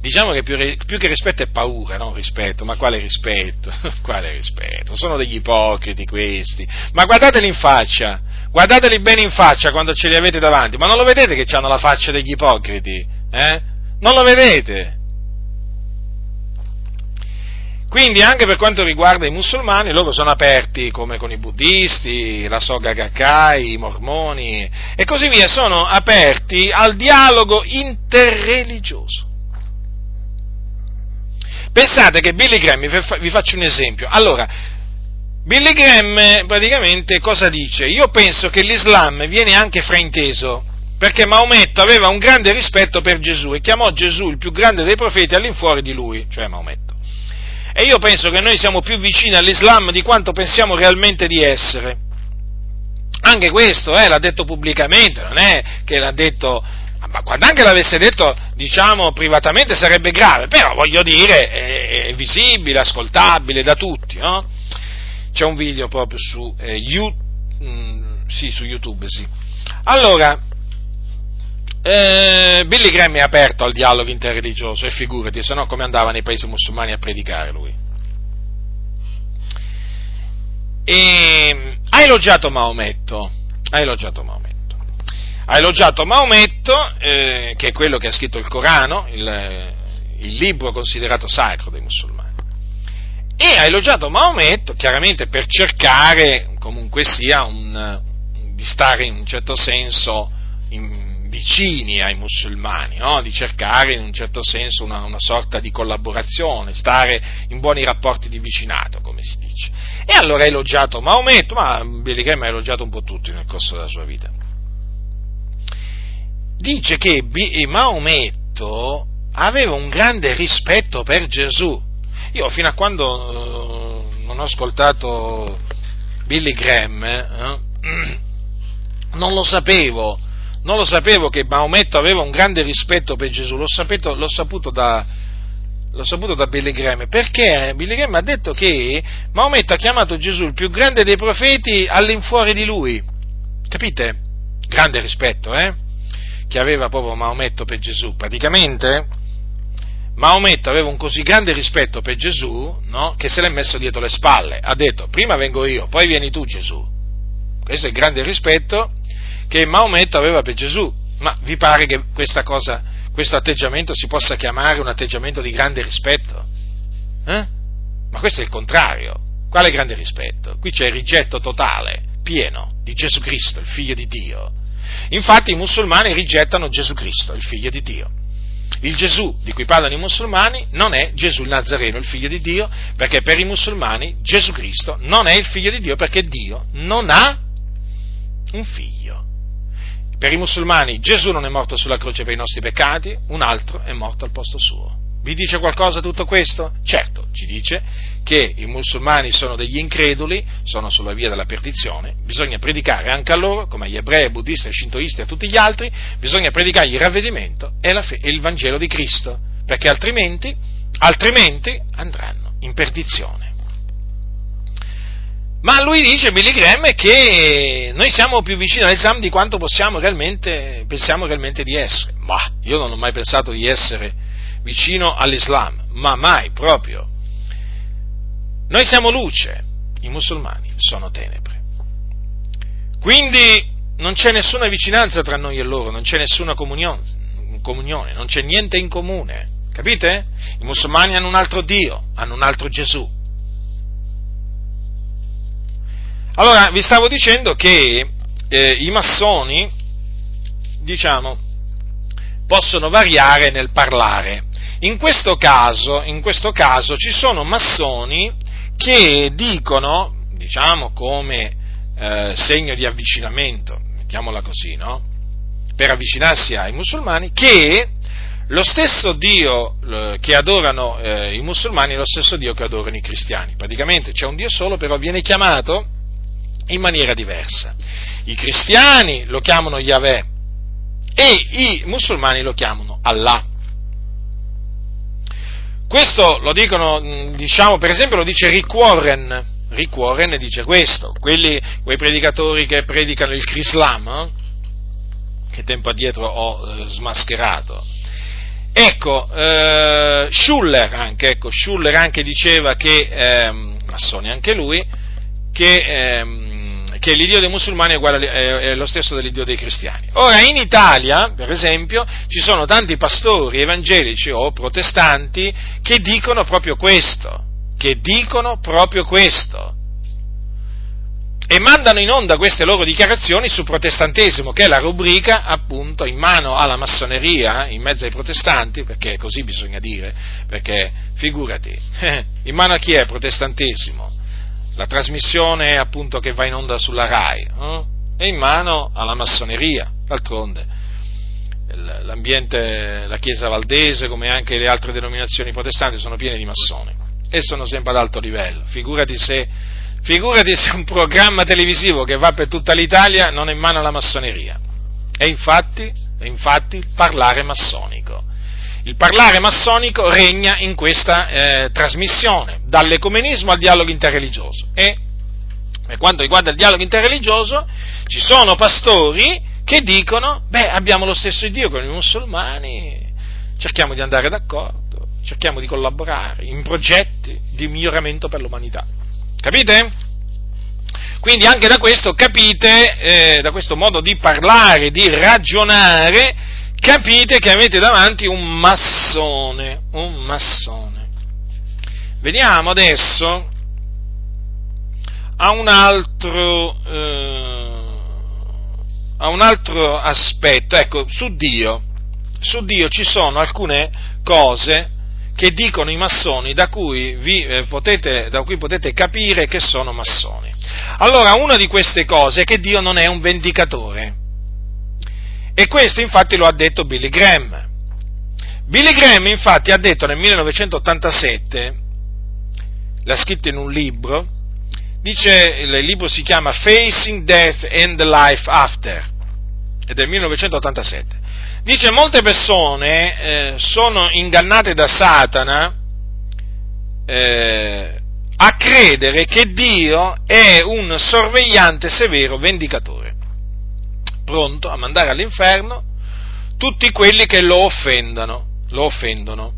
Diciamo che più che rispetto è paura, non rispetto, ma quale rispetto? Quale rispetto? Sono degli ipocriti questi, ma guardateli in faccia, guardateli bene in faccia quando ce li avete davanti, ma non lo vedete che hanno la faccia degli ipocriti? Non lo vedete? Quindi anche per quanto riguarda i musulmani, loro sono aperti come con i buddisti, la Soga Gakkai, i mormoni e così via, sono aperti al dialogo interreligioso. Pensate che Billy Graham, vi faccio un esempio, allora, Billy Graham praticamente cosa dice? Io penso che l'Islam viene anche frainteso, perché Maometto aveva un grande rispetto per Gesù e chiamò Gesù il più grande dei profeti all'infuori di lui, cioè Maometto, e io penso che noi siamo più vicini all'Islam di quanto pensiamo realmente di essere. Anche questo l'ha detto pubblicamente, non è che l'ha detto ma quando anche l'avesse detto, diciamo, privatamente sarebbe grave, però voglio dire, è visibile, ascoltabile da tutti, no? C'è un video proprio su su YouTube, sì. Allora, Billy Graham è aperto al dialogo interreligioso, e figurati, se no come andava nei paesi musulmani a predicare lui. E ha elogiato Maometto, che è quello che ha scritto il Corano, il libro considerato sacro dei musulmani, e ha elogiato Maometto chiaramente per cercare comunque sia di stare in un certo senso vicini ai musulmani, no? Di cercare in un certo senso una sorta di collaborazione, stare in buoni rapporti di vicinato, come si dice. E allora ha elogiato Maometto, ma Billy Graham ha elogiato un po' tutti nel corso della sua vita. Dice che Maometto aveva un grande rispetto per Gesù. Io fino a quando non ho ascoltato Billy Graham non lo sapevo che Maometto aveva un grande rispetto per Gesù. L'ho saputo da Billy Graham, perché Billy Graham ha detto che Maometto ha chiamato Gesù il più grande dei profeti all'infuori di lui. Capite? Grande rispetto, che aveva proprio Maometto per Gesù. Praticamente Maometto aveva un così grande rispetto per Gesù, no? Che se l'è messo dietro le spalle, ha detto: prima vengo io, poi vieni tu, Gesù. Questo è il grande rispetto che Maometto aveva per Gesù. Ma vi pare che questo atteggiamento si possa chiamare un atteggiamento di grande rispetto? Ma questo è il contrario. Quale grande rispetto? Qui c'è il rigetto totale, pieno, di Gesù Cristo, il Figlio di Dio. Infatti i musulmani rigettano Gesù Cristo, il Figlio di Dio. Il Gesù di cui parlano i musulmani non è Gesù il Nazareno, il Figlio di Dio, perché per i musulmani Gesù Cristo non è il Figlio di Dio, perché Dio non ha un figlio. Per i musulmani Gesù non è morto sulla croce per i nostri peccati, un altro è morto al posto suo. Vi dice qualcosa tutto questo? Certo, ci dice che i musulmani sono degli increduli, sono sulla via della perdizione, bisogna predicare anche a loro, come agli ebrei, buddisti, shintoisti e a tutti gli altri, bisogna predicargli il ravvedimento e il Vangelo di Cristo, perché altrimenti andranno in perdizione. Ma lui dice, Billy Graham, che noi siamo più vicini all'Islam di quanto pensiamo realmente di essere. Ma io non ho mai pensato di essere vicino all'Islam, ma mai proprio. Noi siamo luce, i musulmani sono tenebre. Quindi non c'è nessuna vicinanza tra noi e loro, non c'è nessuna comunione, non c'è niente in comune, capite? I musulmani hanno un altro Dio, hanno un altro Gesù. Allora, vi stavo dicendo che i massoni, diciamo, possono variare nel parlare. In questo caso ci sono massoni che dicono, diciamo, come segno di avvicinamento, mettiamola così, no? Per avvicinarsi ai musulmani, che lo stesso Dio che adorano i musulmani è lo stesso Dio che adorano i cristiani. Praticamente c'è un Dio solo, però viene chiamato in maniera diversa. I cristiani lo chiamano Yahweh e i musulmani lo chiamano Allah. Questo lo dicono, diciamo, per esempio lo dice Rick Warren dice questo, quei predicatori che predicano il Crislam, che tempo addietro ho smascherato. Ecco, Schuller anche diceva che, massone anche lui, che l'iddio dei musulmani è lo stesso dell'iddio dei cristiani. Ora, in Italia, per esempio, ci sono tanti pastori evangelici o protestanti che dicono proprio questo, e mandano in onda queste loro dichiarazioni su protestantesimo, che è la rubrica appunto in mano alla massoneria, in mezzo ai protestanti, perché così bisogna dire, perché figurati, in mano a chi è protestantesimo? La trasmissione appunto che va in onda sulla RAI, è in mano alla massoneria. D'altronde l'ambiente, la Chiesa valdese, come anche le altre denominazioni protestanti, sono piene di massoni e sono sempre ad alto livello. Figurati se un programma televisivo che va per tutta l'Italia non è in mano alla massoneria. E infatti infatti il parlare massonico. Il parlare massonico regna in questa trasmissione, dall'ecumenismo al dialogo interreligioso. E per quanto riguarda il dialogo interreligioso, ci sono pastori che dicono, beh, abbiamo lo stesso Dio con i musulmani, cerchiamo di andare d'accordo, cerchiamo di collaborare in progetti di miglioramento per l'umanità. Capite? Quindi anche da questo capite, da questo modo di parlare, di ragionare, capite che avete davanti un massone. Veniamo adesso a un altro aspetto. Ecco, su Dio ci sono alcune cose che dicono i massoni da cui potete capire che sono massoni. Allora, una di queste cose è che Dio non è un vendicatore. E questo infatti lo ha detto Billy Graham. Billy Graham infatti ha detto nel 1987, l'ha scritto in un libro, dice, il libro si chiama Facing Death and the Life After, è del 1987. Dice, molte persone sono ingannate da Satana a credere che Dio è un sorvegliante severo vendicatore, pronto a mandare all'inferno tutti quelli che lo offendono.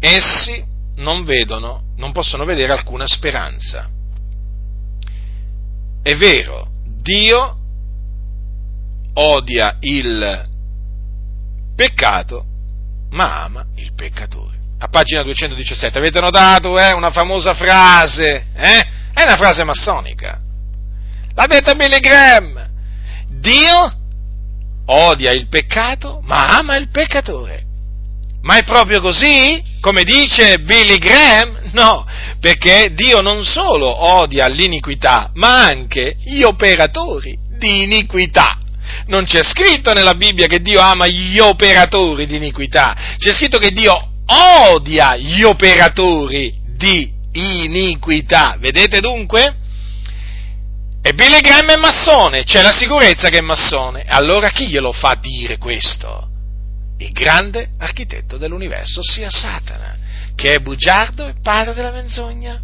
Essi non possono vedere alcuna speranza. È vero, Dio odia il peccato, ma ama il peccatore. A pagina 217, avete notato una famosa frase, è una frase massonica, l'ha detta Billy Graham. Dio odia il peccato, ma ama il peccatore. Ma è proprio così? Come dice Billy Graham? No, perché Dio non solo odia l'iniquità, ma anche gli operatori di iniquità. Non c'è scritto nella Bibbia che Dio ama gli operatori di iniquità, c'è scritto che Dio odia gli operatori di iniquità. Vedete dunque? E Billy Graham è massone, c'è la sicurezza che è massone. Allora chi glielo fa dire questo? Il grande architetto dell'universo, ossia Satana, che è bugiardo e padre della menzogna.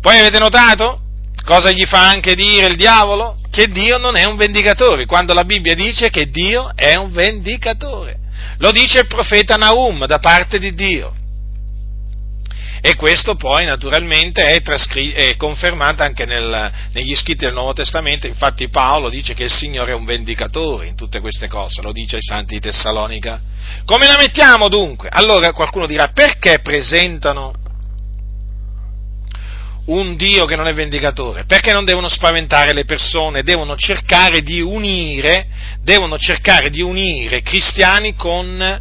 Poi avete notato cosa gli fa anche dire il diavolo? Che Dio non è un vendicatore, quando la Bibbia dice che Dio è un vendicatore. Lo dice il profeta Nahum da parte di Dio. E questo poi naturalmente è confermato anche negli scritti del Nuovo Testamento. Infatti Paolo dice che il Signore è un vendicatore in tutte queste cose, lo dice ai Santi di Tessalonica. Come la mettiamo dunque? Allora qualcuno dirà, perché presentano un Dio che non è vendicatore? Perché non devono spaventare le persone, devono cercare di unire cristiani con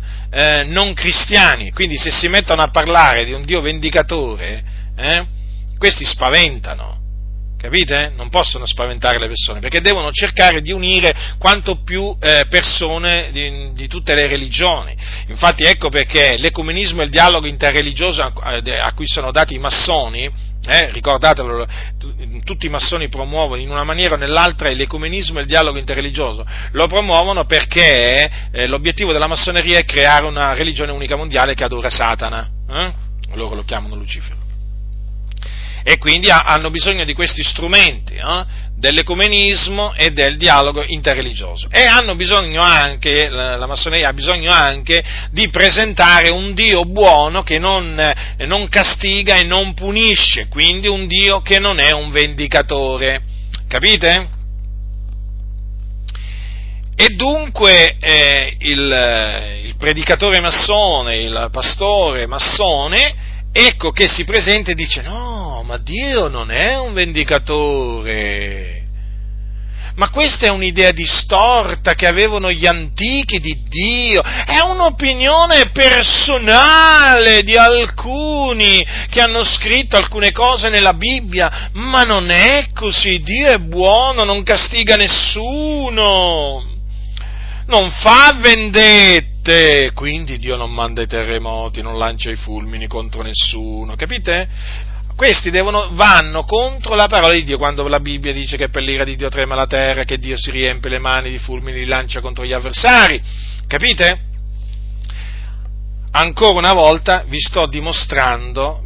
non cristiani. Quindi se si mettono a parlare di un Dio vendicatore, questi spaventano, capite? Non possono spaventare le persone, perché devono cercare di unire quanto più persone di tutte le religioni. Infatti ecco perché l'ecumenismo e il dialogo interreligioso a cui sono dati i massoni, ricordatelo, tutti i massoni promuovono in una maniera o nell'altra l'ecumenismo e il dialogo interreligioso. Lo promuovono perché l'obiettivo della massoneria è creare una religione unica mondiale che adora Satana, loro lo chiamano Lucifero, e quindi hanno bisogno di questi strumenti, dell'ecumenismo e del dialogo interreligioso. E hanno bisogno anche, la massoneria ha bisogno anche di presentare un Dio buono che non castiga e non punisce, quindi un Dio che non è un vendicatore, capite? E dunque il predicatore massone, il pastore massone, ecco che si presenta e dice, no, ma Dio non è un vendicatore, ma questa è un'idea distorta che avevano gli antichi di Dio, è un'opinione personale di alcuni che hanno scritto alcune cose nella Bibbia, ma non è così, Dio è buono, non castiga nessuno, non fa vendetta. Quindi Dio non manda i terremoti, non lancia i fulmini contro nessuno, capite? Questi vanno contro la parola di Dio, quando la Bibbia dice che per l'ira di Dio trema la terra, che Dio si riempie le mani di fulmini, li lancia contro gli avversari, capite? Ancora una volta vi sto dimostrando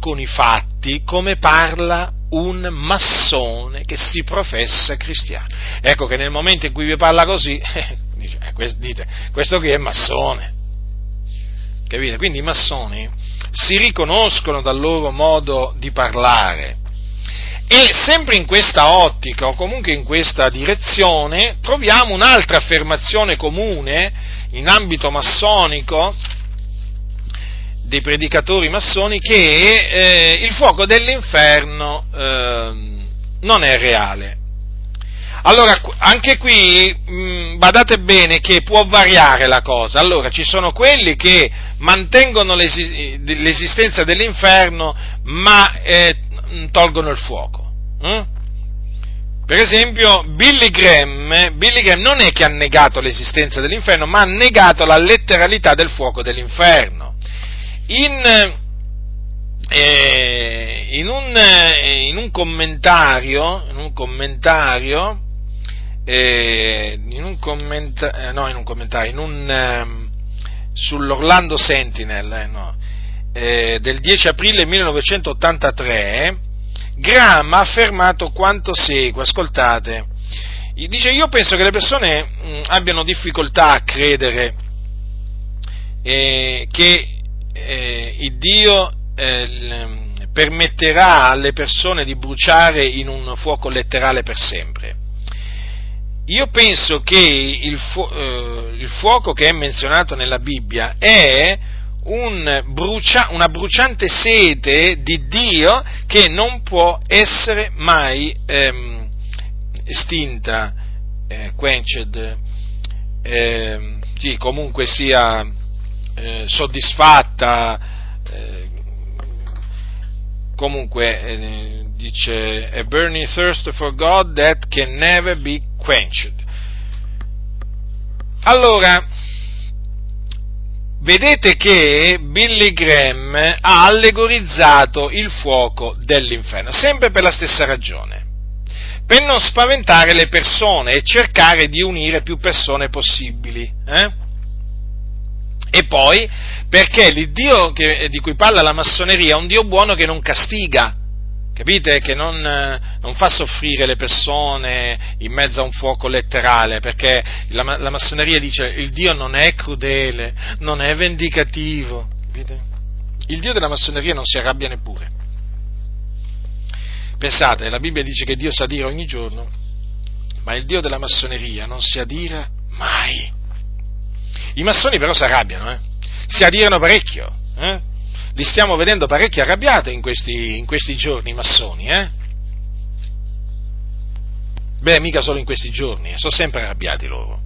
con i fatti come parla un massone che si professa cristiano. Ecco che nel momento in cui vi parla così, dite, questo qui è massone, capite? Quindi i massoni si riconoscono dal loro modo di parlare, e sempre in questa ottica o comunque in questa direzione troviamo un'altra affermazione comune in ambito massonico dei predicatori massoni, che il fuoco dell'inferno non è reale. Allora, anche qui badate bene che può variare la cosa. Allora, ci sono quelli che mantengono l'esistenza dell'inferno ma tolgono il fuoco. Per esempio, Billy Graham non è che ha negato l'esistenza dell'inferno, ma ha negato la letteralità del fuoco dell'inferno. Sull'Orlando Sentinel del 10 aprile 1983, Graham ha affermato quanto segue, ascoltate, dice: io penso che le persone abbiano difficoltà a credere che il Dio permetterà alle persone di bruciare in un fuoco letterale per sempre. Io penso che il fuoco che è menzionato nella Bibbia è una bruciante sete di Dio che non può essere mai estinta, quenched, sì, comunque sia soddisfatta, comunque dice a burning thirst for God that can never be quenched. Allora, vedete che Billy Graham ha allegorizzato il fuoco dell'inferno, sempre per la stessa ragione, per non spaventare le persone e cercare di unire più persone possibili, E poi, perché l'Iddio di cui parla la massoneria è un Dio buono che non castiga, capite? Che non fa soffrire le persone in mezzo a un fuoco letterale, perché la massoneria dice il Dio non è crudele, non è vendicativo, capite? Il Dio della massoneria non si arrabbia neppure. Pensate, la Bibbia dice che Dio si adira ogni giorno, ma il Dio della massoneria non si adira mai. I massoni però si arrabbiano, si adirano parecchio, li stiamo vedendo parecchio arrabbiati in questi giorni i massoni, Beh, mica solo in questi giorni, sono sempre arrabbiati loro.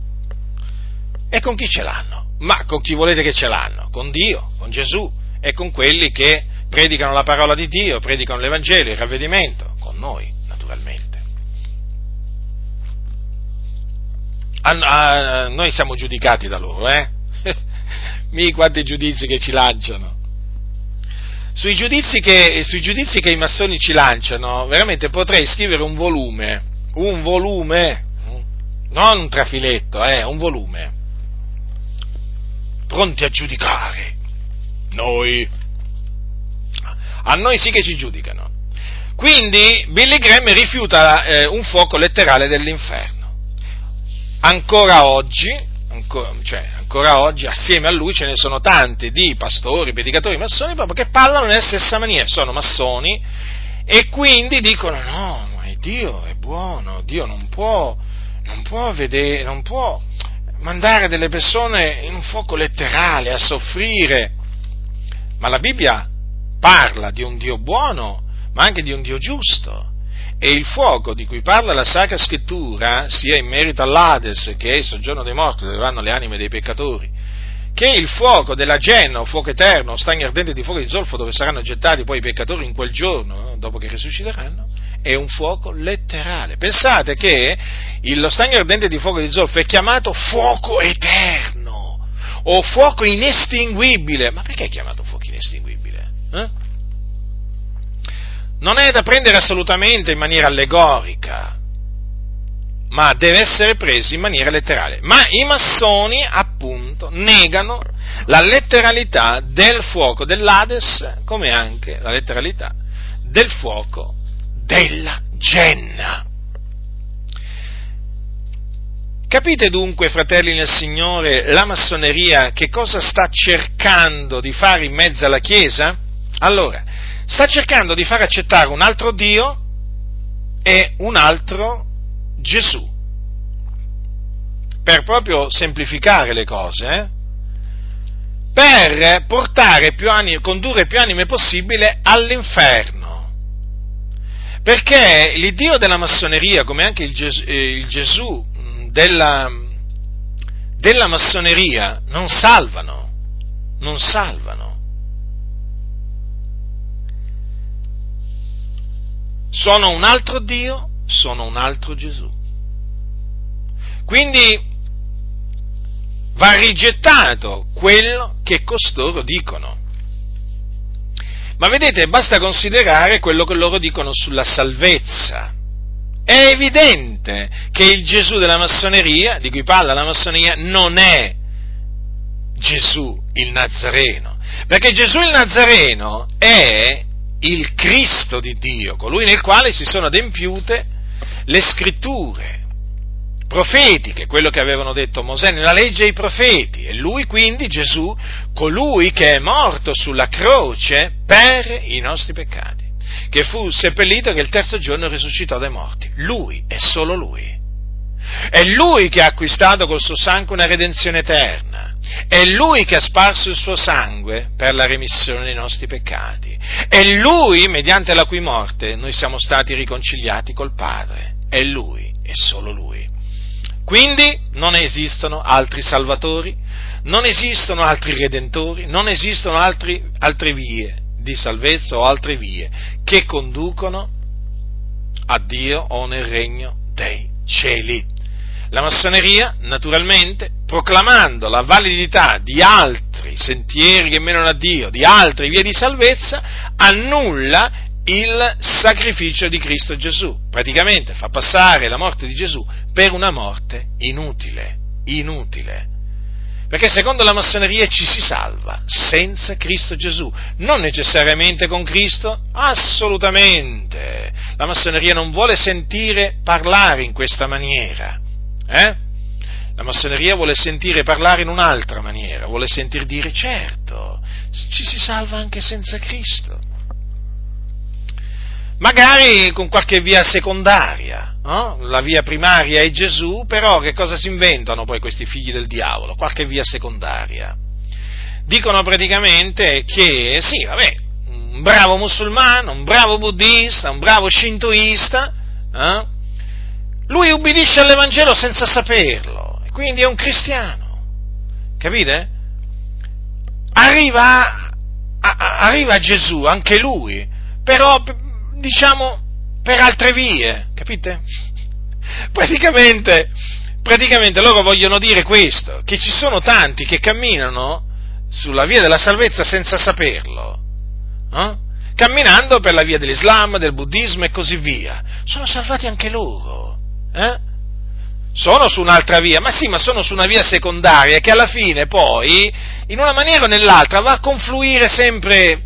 E con chi ce l'hanno? Ma con chi volete che ce l'hanno? Con Dio, con Gesù e con quelli che predicano la parola di Dio, predicano l'Evangelio, il ravvedimento, con noi, naturalmente. Noi siamo giudicati da loro, quanti giudizi che ci lanciano. Sui giudizi che i massoni ci lanciano, veramente potrei scrivere un volume, non un trafiletto, un volume, pronti a giudicare. A noi sì che ci giudicano. Quindi Billy Graham rifiuta un fuoco letterale dell'inferno. Ancora oggi, assieme a lui ce ne sono tanti di pastori, predicatori, massoni, proprio che parlano nella stessa maniera, sono massoni e quindi dicono: no, ma Dio è buono, Dio non può mandare delle persone in un fuoco letterale a soffrire. Ma la Bibbia parla di un Dio buono, ma anche di un Dio giusto. E il fuoco di cui parla la Sacra Scrittura, sia in merito all'Ades, che è il soggiorno dei morti, dove vanno le anime dei peccatori, che il fuoco della Genna, o fuoco eterno, o stagni ardenti di fuoco di zolfo, dove saranno gettati poi i peccatori in quel giorno, dopo che risusciteranno, è un fuoco letterale. Pensate che lo stagno ardente di fuoco di zolfo è chiamato fuoco eterno, o fuoco inestinguibile. Ma perché è chiamato fuoco inestinguibile? non è da prendere assolutamente in maniera allegorica, ma deve essere preso in maniera letterale. Ma i massoni, appunto, negano la letteralità del fuoco dell'Ades, come anche la letteralità del fuoco della Genna. Capite dunque, fratelli nel Signore, la massoneria che cosa sta cercando di fare in mezzo alla Chiesa? Allora, sta cercando di far accettare un altro Dio e un altro Gesù, per proprio semplificare le cose, per portare più anime, condurre più anime possibile all'inferno. Perché l'Iddio della massoneria, come anche il Gesù della massoneria, non salvano. Sono un altro Dio, sono un altro Gesù. Quindi va rigettato quello che costoro dicono. Ma vedete, basta considerare quello che loro dicono sulla salvezza. È evidente che il Gesù della massoneria, di cui parla la massoneria, non è Gesù il Nazareno, perché Gesù il Nazareno è il Cristo di Dio, colui nel quale si sono adempiute le scritture profetiche, quello che avevano detto Mosè nella legge e i profeti, e lui quindi, Gesù, colui che è morto sulla croce per i nostri peccati, che fu seppellito e che il terzo giorno risuscitò dai morti. Lui è solo lui. È lui che ha acquistato col suo sangue una redenzione eterna. È lui che ha sparso il suo sangue per la remissione dei nostri peccati. È lui, mediante la cui morte, noi siamo stati riconciliati col Padre. È lui, e solo lui. Quindi non esistono altri salvatori, non esistono altri redentori, non esistono altre vie di salvezza o altre vie che conducono a Dio o nel regno dei cieli. La massoneria, naturalmente, proclamando la validità di altri sentieri che menano a Dio, di altre vie di salvezza, annulla il sacrificio di Cristo Gesù. Praticamente fa passare la morte di Gesù per una morte inutile. Perché secondo la massoneria ci si salva senza Cristo Gesù, non necessariamente con Cristo, assolutamente. La massoneria non vuole sentire parlare in questa maniera. La massoneria vuole sentire parlare in un'altra maniera, vuole sentir dire: certo, ci si salva anche senza Cristo, magari con qualche via secondaria, no? La via primaria è Gesù, però che cosa si inventano poi questi figli del diavolo? Qualche via secondaria. Dicono praticamente che sì, vabbè, un bravo musulmano, un bravo buddista, un bravo shintoista, lui ubbidisce all'Evangelo senza saperlo, quindi è un cristiano, capite? Arriva a Gesù anche lui, però diciamo per altre vie, capite? Praticamente loro vogliono dire questo, che ci sono tanti che camminano sulla via della salvezza senza saperlo, camminando per la via dell'Islam, del buddismo e così via. Sono salvati anche loro. Sono su un'altra via, ma sì, ma sono su una via secondaria che alla fine poi, in una maniera o nell'altra, va a confluire sempre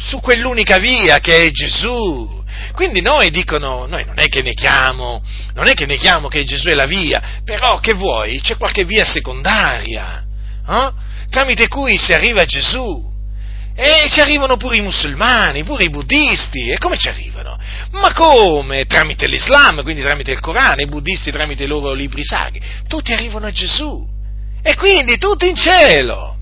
su quell'unica via che è Gesù. Quindi noi dicono, noi non è che neghiamo che Gesù è la via, però che vuoi, c'è qualche via secondaria, tramite cui si arriva a Gesù. E ci arrivano pure i musulmani, pure i buddisti. E come ci arrivano? Ma come? Tramite l'Islam, quindi tramite il Corano, i buddisti tramite i loro libri sacri. Tutti arrivano a Gesù. E quindi tutti in cielo.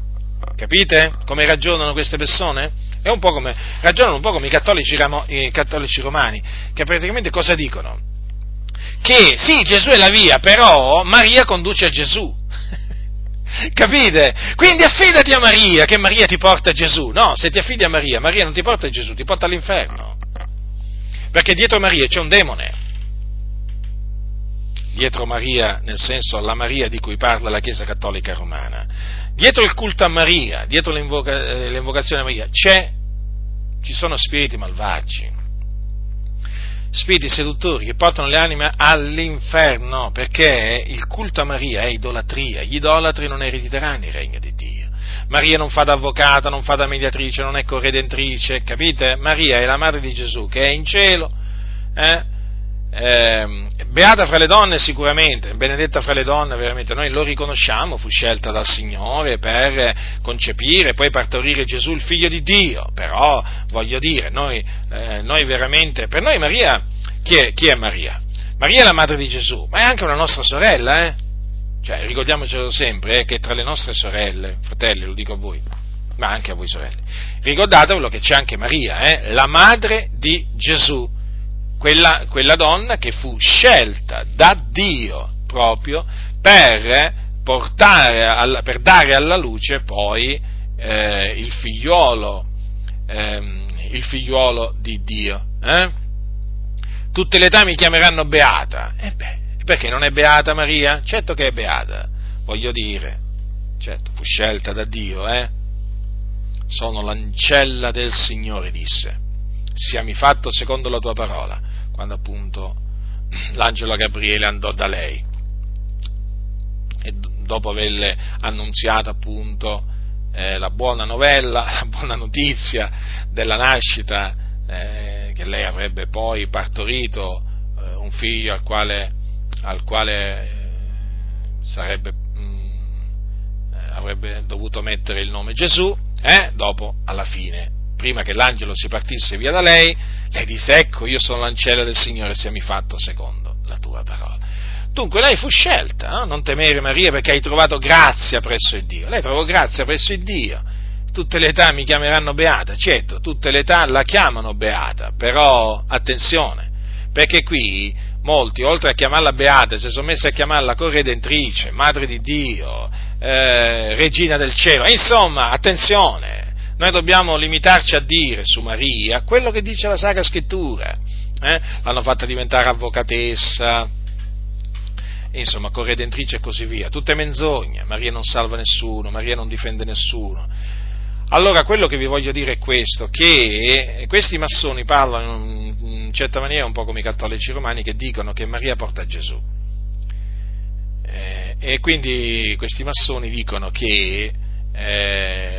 Capite come ragionano queste persone? È un po' come ragionano un po' come i cattolici romani, che praticamente cosa dicono? Che sì, Gesù è la via, però Maria conduce a Gesù. Capite? Quindi affidati a Maria, che Maria ti porta a Gesù. No, se ti affidi a Maria, Maria non ti porta a Gesù, ti porta all'inferno. Perché dietro Maria c'è un demone. Dietro Maria, nel senso la Maria di cui parla la Chiesa Cattolica Romana. Dietro il culto a Maria, dietro l'invocazione a Maria, ci sono spiriti malvagi. spiriti seduttori che portano le anime all'inferno, perché il culto a Maria è idolatria, gli idolatri non erediteranno il regno di Dio. Maria non fa da avvocata, non fa da mediatrice, non è corredentrice, capite? Maria è la madre di Gesù che è in cielo, beata fra le donne sicuramente, benedetta fra le donne, veramente noi lo riconosciamo, fu scelta dal Signore per concepire, poi partorire Gesù il figlio di Dio, però voglio dire, noi veramente, per noi Maria, chi è Maria? Maria è la madre di Gesù, ma è anche una nostra sorella, cioè ricordiamocelo sempre, che tra le nostre sorelle, fratelli, lo dico a voi, ma anche a voi sorelle, ricordatevelo che c'è anche Maria, la madre di Gesù, quella donna che fu scelta da Dio proprio per dare alla luce poi il figliuolo di Dio. Tutte le età mi chiameranno beata. Perché non è beata Maria? Certo che è beata, voglio dire, certo, fu scelta da Dio, Sono l'ancella del Signore, disse, siami fatto secondo la tua parola, quando appunto l'angelo Gabriele andò da lei, e dopo averle annunziato appunto la buona notizia della nascita, che lei avrebbe poi partorito un figlio al quale avrebbe dovuto mettere il nome Gesù, dopo alla fine, prima che l'angelo si partisse via da lei, lei disse: ecco, io sono l'ancella del Signore, siami fatto secondo la tua parola. Dunque lei fu scelta, no? Non temere Maria, perché hai trovato grazia presso il Dio. Lei trovò grazia presso il Dio. Tutte le età mi chiameranno beata, certo, tutte le età la chiamano beata, però attenzione, perché qui molti, oltre a chiamarla beata, si sono messi a chiamarla corredentrice, madre di Dio, regina del cielo. Insomma, attenzione, noi dobbiamo limitarci a dire su Maria quello che dice la Sacra Scrittura. L'hanno fatta diventare avvocatessa, insomma, corredentrice e così via. Tutte menzogne. Maria non salva nessuno, Maria non difende nessuno. Allora, quello che vi voglio dire è questo, che questi massoni parlano in certa maniera un po' come i cattolici romani che dicono che Maria porta Gesù. E quindi questi massoni dicono che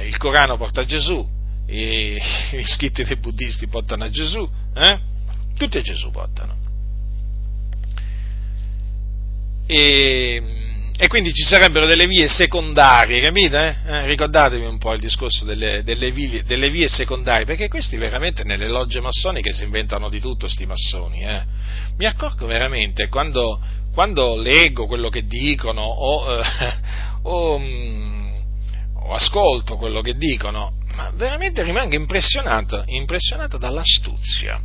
il Corano porta Gesù, e gli scritti dei buddisti portano a Gesù, tutti a Gesù portano. E quindi ci sarebbero delle vie secondarie, capite? Ricordatevi un po' il discorso delle vie secondarie, perché questi veramente nelle logge massoniche si inventano di tutto, sti massoni. Mi accorgo veramente quando leggo quello che dicono o ascolto quello che dicono, ma veramente rimango impressionato dall'astuzia.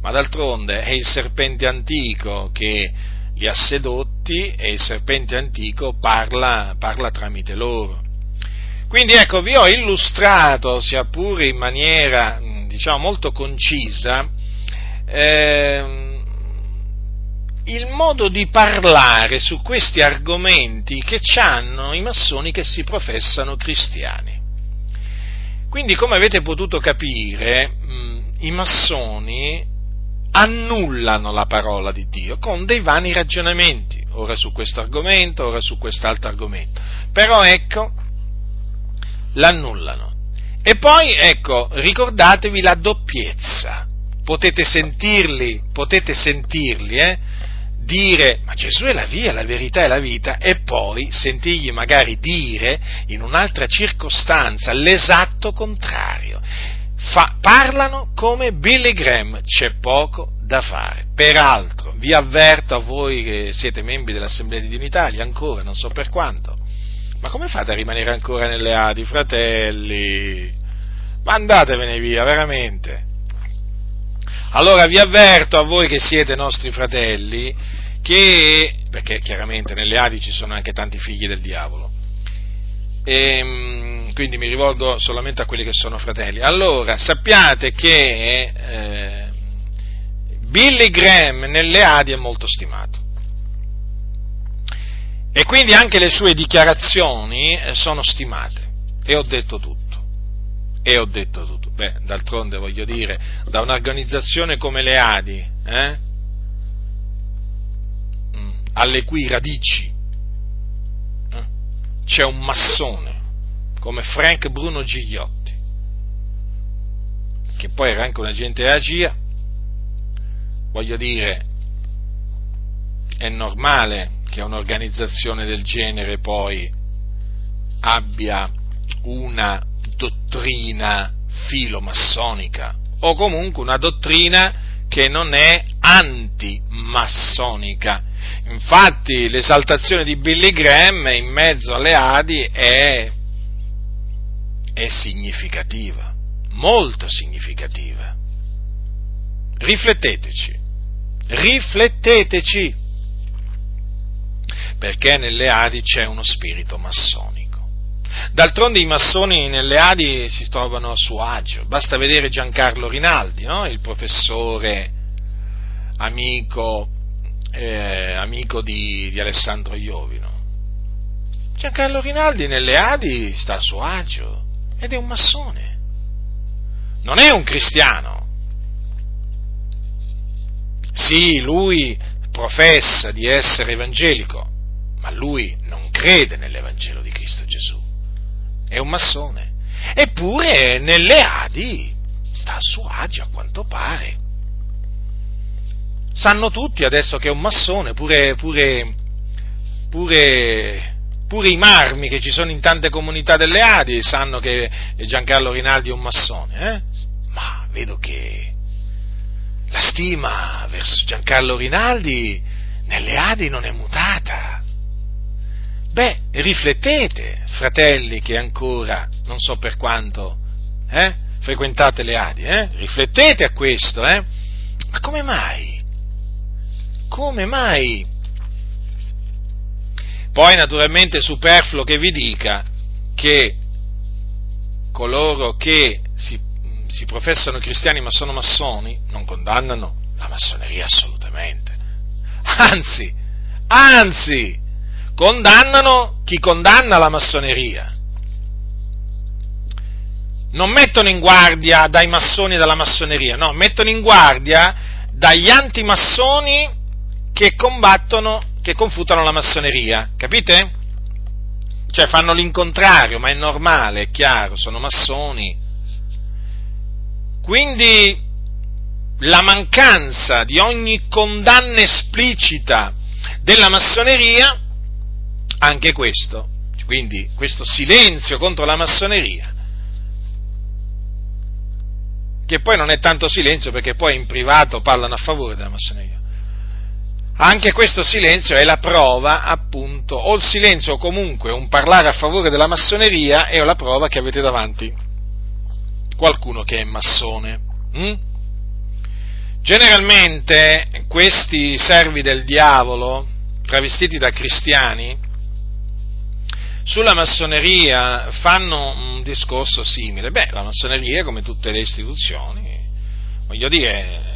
Ma d'altronde è il serpente antico che li ha sedotti, e il serpente antico parla tramite loro. Quindi ecco, vi ho illustrato, sia pure in maniera diciamo molto concisa, il modo di parlare su questi argomenti che c'hanno i massoni che si professano cristiani. Quindi, come avete potuto capire, i massoni annullano la parola di Dio con dei vani ragionamenti, ora su questo argomento, ora su quest'altro argomento, però ecco, l'annullano. E poi ecco, ricordatevi la doppiezza, potete sentirli dire: ma Gesù è la via, la verità e la vita, e poi sentirgli magari dire in un'altra circostanza l'esatto contrario. Parlano come Billy Graham, c'è poco da fare. Peraltro, vi avverto a voi che siete membri dell'Assemblea di Dio in Italia, ancora, non so per quanto, ma come fate a rimanere ancora nelle Adi, fratelli? Ma andatevene via, veramente. Allora vi avverto a voi che siete nostri fratelli, che, perché chiaramente nelle Adi ci sono anche tanti figli del diavolo, quindi mi rivolgo solamente a quelli che sono fratelli. Allora, sappiate che Billy Graham nelle Adi è molto stimato, e quindi anche le sue dichiarazioni sono stimate, e ho detto tutto, beh, d'altronde voglio dire, da un'organizzazione come le ADI, alle cui radici c'è un massone come Frank Bruno Gigliotti, che poi era anche un agente della CIA, voglio dire, è normale che un'organizzazione del genere poi abbia una dottrina filomassonica, o comunque una dottrina che non è antimassonica. Infatti l'esaltazione di Billy Graham in mezzo alle ADI è significativa, molto significativa. Rifletteteci, perché nelle ADI c'è uno spirito massonico. D'altronde i massoni nelle ADI si trovano a suo agio, basta vedere Giancarlo Rinaldi, no? Il professore amico di Alessandro Iovino. Giancarlo Rinaldi nelle ADI sta a suo agio ed è un massone, non è un cristiano. Sì, lui professa di essere evangelico, ma lui non crede nell'Evangelo di Cristo Gesù. È un massone. Eppure nelle ADI sta a suo agio, a quanto pare. Sanno tutti adesso che è un massone, pure i marmi che ci sono in tante comunità delle ADI sanno che Giancarlo Rinaldi è un massone, Ma vedo che la stima verso Giancarlo Rinaldi nelle ADI non è mutata. Beh, riflettete, fratelli che ancora, non so per quanto, frequentate le ADI, riflettete a questo, Ma come mai? Come mai? Poi naturalmente è superfluo che vi dica che coloro che si professano cristiani ma sono massoni non condannano la massoneria assolutamente. Anzi! Condannano chi condanna la massoneria, non mettono in guardia dai massoni e dalla massoneria, no, mettono in guardia dagli antimassoni che confutano la massoneria, capite? Cioè fanno l'incontrario, ma è normale, è chiaro, sono massoni. Quindi la mancanza di ogni condanna esplicita della massoneria, anche questo, quindi questo silenzio contro la massoneria, che poi non è tanto silenzio perché poi in privato parlano a favore della massoneria, anche questo silenzio è la prova, appunto, o il silenzio o comunque un parlare a favore della massoneria è la prova che avete davanti qualcuno che è massone. Generalmente questi servi del diavolo, travestiti da cristiani, sulla massoneria fanno un discorso simile. Beh, la massoneria, come tutte le istituzioni, voglio dire,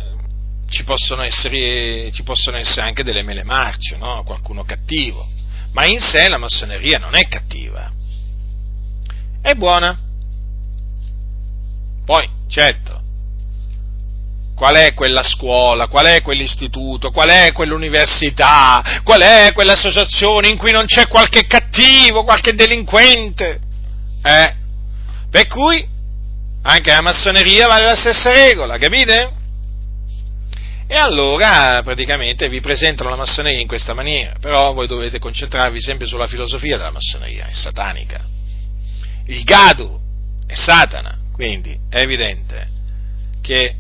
ci possono essere anche delle mele marce, no? Qualcuno cattivo, ma in sé la massoneria non è cattiva, è buona. Poi, certo, qual è quella scuola, qual è quell'istituto, qual è quell'università, qual è quell'associazione in cui non c'è qualche cattivo, qualche delinquente? Per cui anche la massoneria vale la stessa regola, capite? E allora praticamente vi presentano la massoneria in questa maniera, però voi dovete concentrarvi sempre sulla filosofia della massoneria, è satanica. Il Gadu è Satana, quindi è evidente che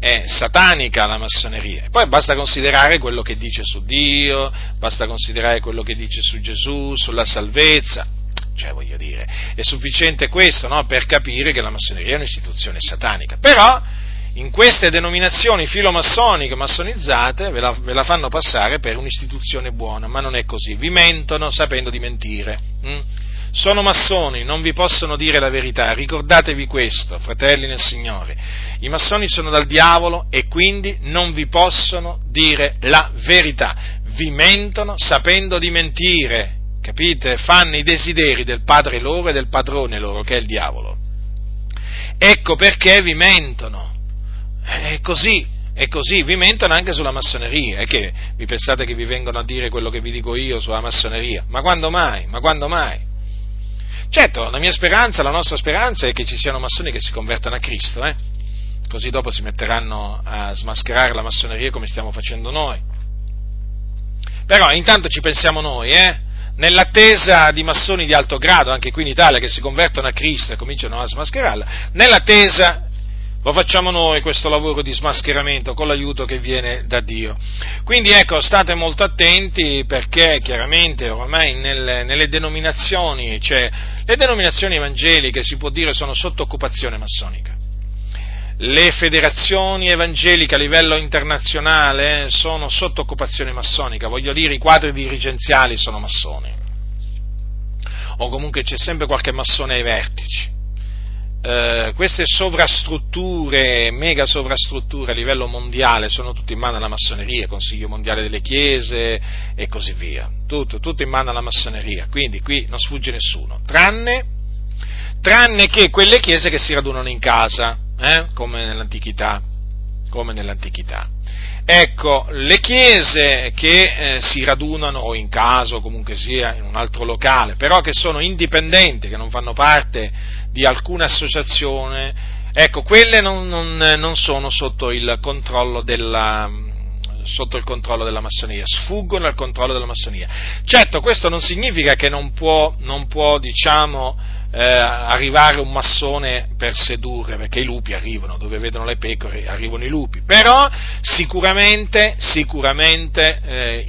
è satanica la massoneria. Poi basta considerare quello che dice su Dio, basta considerare quello che dice su Gesù, sulla salvezza, cioè voglio dire, è sufficiente questo, no, per capire che la massoneria è un'istituzione satanica. Però in queste denominazioni filomassoniche, massonizzate, ve la fanno passare per un'istituzione buona, ma non è così, vi mentono sapendo di mentire. Sono massoni, non vi possono dire la verità, ricordatevi questo, fratelli nel Signore. I massoni sono dal diavolo e quindi non vi possono dire la verità, vi mentono sapendo di mentire, capite? Fanno i desideri del padre loro e del padrone loro, che è il diavolo. Ecco perché vi mentono. È così, vi mentono anche sulla massoneria. È che vi pensate che vi vengono a dire quello che vi dico io sulla massoneria? Ma quando mai? Certo, la nostra speranza è che ci siano massoni che si convertano a Cristo, così dopo si metteranno a smascherare la massoneria come stiamo facendo noi. Però intanto ci pensiamo noi, nell'attesa di massoni di alto grado, anche qui in Italia, che si convertono a Cristo e cominciano a smascherarla, nell'attesa lo facciamo noi questo lavoro di smascheramento con l'aiuto che viene da Dio. Quindi ecco, state molto attenti, perché chiaramente ormai nelle denominazioni, cioè le denominazioni evangeliche, si può dire, sono sotto occupazione massonica. Le federazioni evangeliche a livello internazionale sono sotto occupazione massonica, voglio dire, i quadri dirigenziali sono massoni, o comunque c'è sempre qualche massone ai vertici. Queste sovrastrutture, mega sovrastrutture a livello mondiale sono tutte in mano alla massoneria, Consiglio Mondiale delle Chiese e così via, tutto in mano alla massoneria, quindi qui non sfugge nessuno, tranne che quelle chiese che si radunano in casa. Come nell'antichità. Ecco, le chiese che si radunano o in casa o comunque sia in un altro locale, però che sono indipendenti, che non fanno parte di alcuna associazione, ecco, quelle non sono sotto il controllo della massoneria, sfuggono al controllo della massoneria. Certo, questo non significa che non può diciamo arrivare un massone per sedurre, perché i lupi arrivano, dove vedono le pecore arrivano i lupi, però sicuramente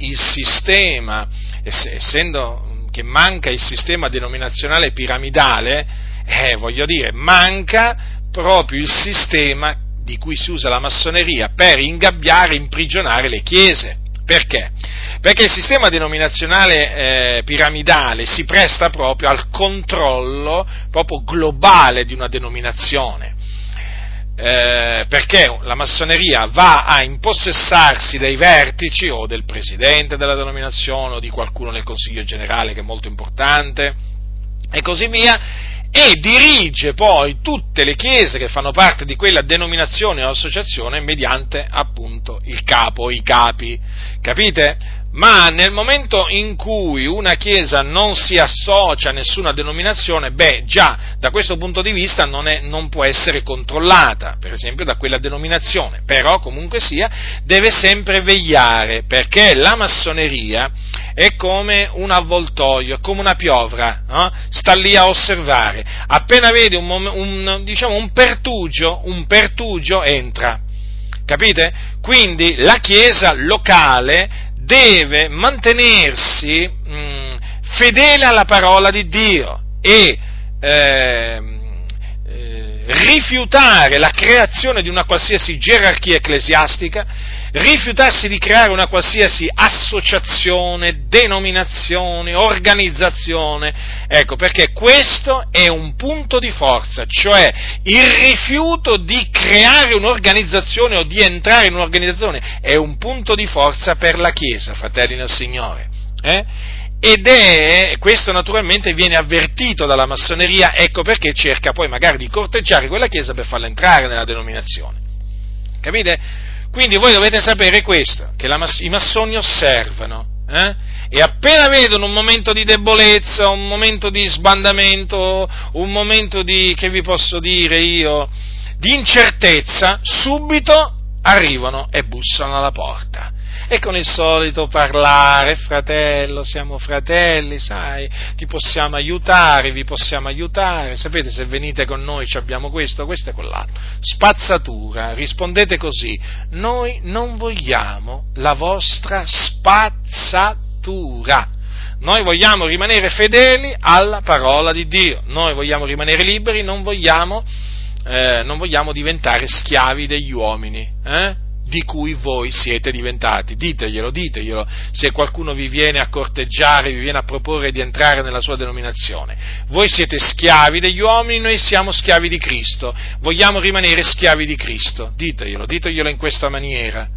il sistema, essendo che manca il sistema denominazionale piramidale, manca proprio il sistema di cui si usa la massoneria per ingabbiare, imprigionare le chiese. Perché? Perché il sistema denominazionale piramidale si presta proprio al controllo proprio globale di una denominazione, perché la massoneria va a impossessarsi dei vertici o del presidente della denominazione o di qualcuno nel Consiglio Generale, che è molto importante, e così via, e dirige poi tutte le chiese che fanno parte di quella denominazione o associazione mediante appunto il capo o i capi, capite? Ma nel momento in cui una chiesa non si associa a nessuna denominazione, già da questo punto di vista non può essere controllata, per esempio, da quella denominazione, però comunque sia deve sempre vegliare, perché la massoneria è come un avvoltoio, è come una piovra, no? Sta lì a osservare, appena vede un pertugio entra, capite? Quindi la chiesa locale deve mantenersi fedele alla parola di Dio e rifiutare la creazione di una qualsiasi gerarchia ecclesiastica, rifiutarsi di creare una qualsiasi associazione, denominazione, organizzazione, ecco perché questo è un punto di forza, cioè il rifiuto di creare un'organizzazione o di entrare in un'organizzazione è un punto di forza per la Chiesa, fratelli nel Signore, Questo naturalmente viene avvertito dalla massoneria, ecco perché cerca poi magari di corteggiare quella chiesa per farla entrare nella denominazione, capite? Quindi voi dovete sapere questo, che i massoni osservano, e appena vedono un momento di debolezza, un momento di sbandamento, un momento di, che vi posso dire io, di incertezza, subito arrivano e bussano alla porta. E con il solito parlare, fratello, siamo fratelli, sai, ti possiamo aiutare, vi possiamo aiutare, sapete, se venite con noi ci abbiamo questo e quell'altro. Spazzatura, rispondete così: noi non vogliamo la vostra spazzatura, noi vogliamo rimanere fedeli alla parola di Dio, noi vogliamo rimanere liberi, non vogliamo diventare schiavi degli uomini, di cui voi siete diventati. Diteglielo, se qualcuno vi viene a corteggiare, vi viene a proporre di entrare nella sua denominazione. Voi siete schiavi degli uomini, noi siamo schiavi di Cristo, vogliamo rimanere schiavi di Cristo, diteglielo in questa maniera,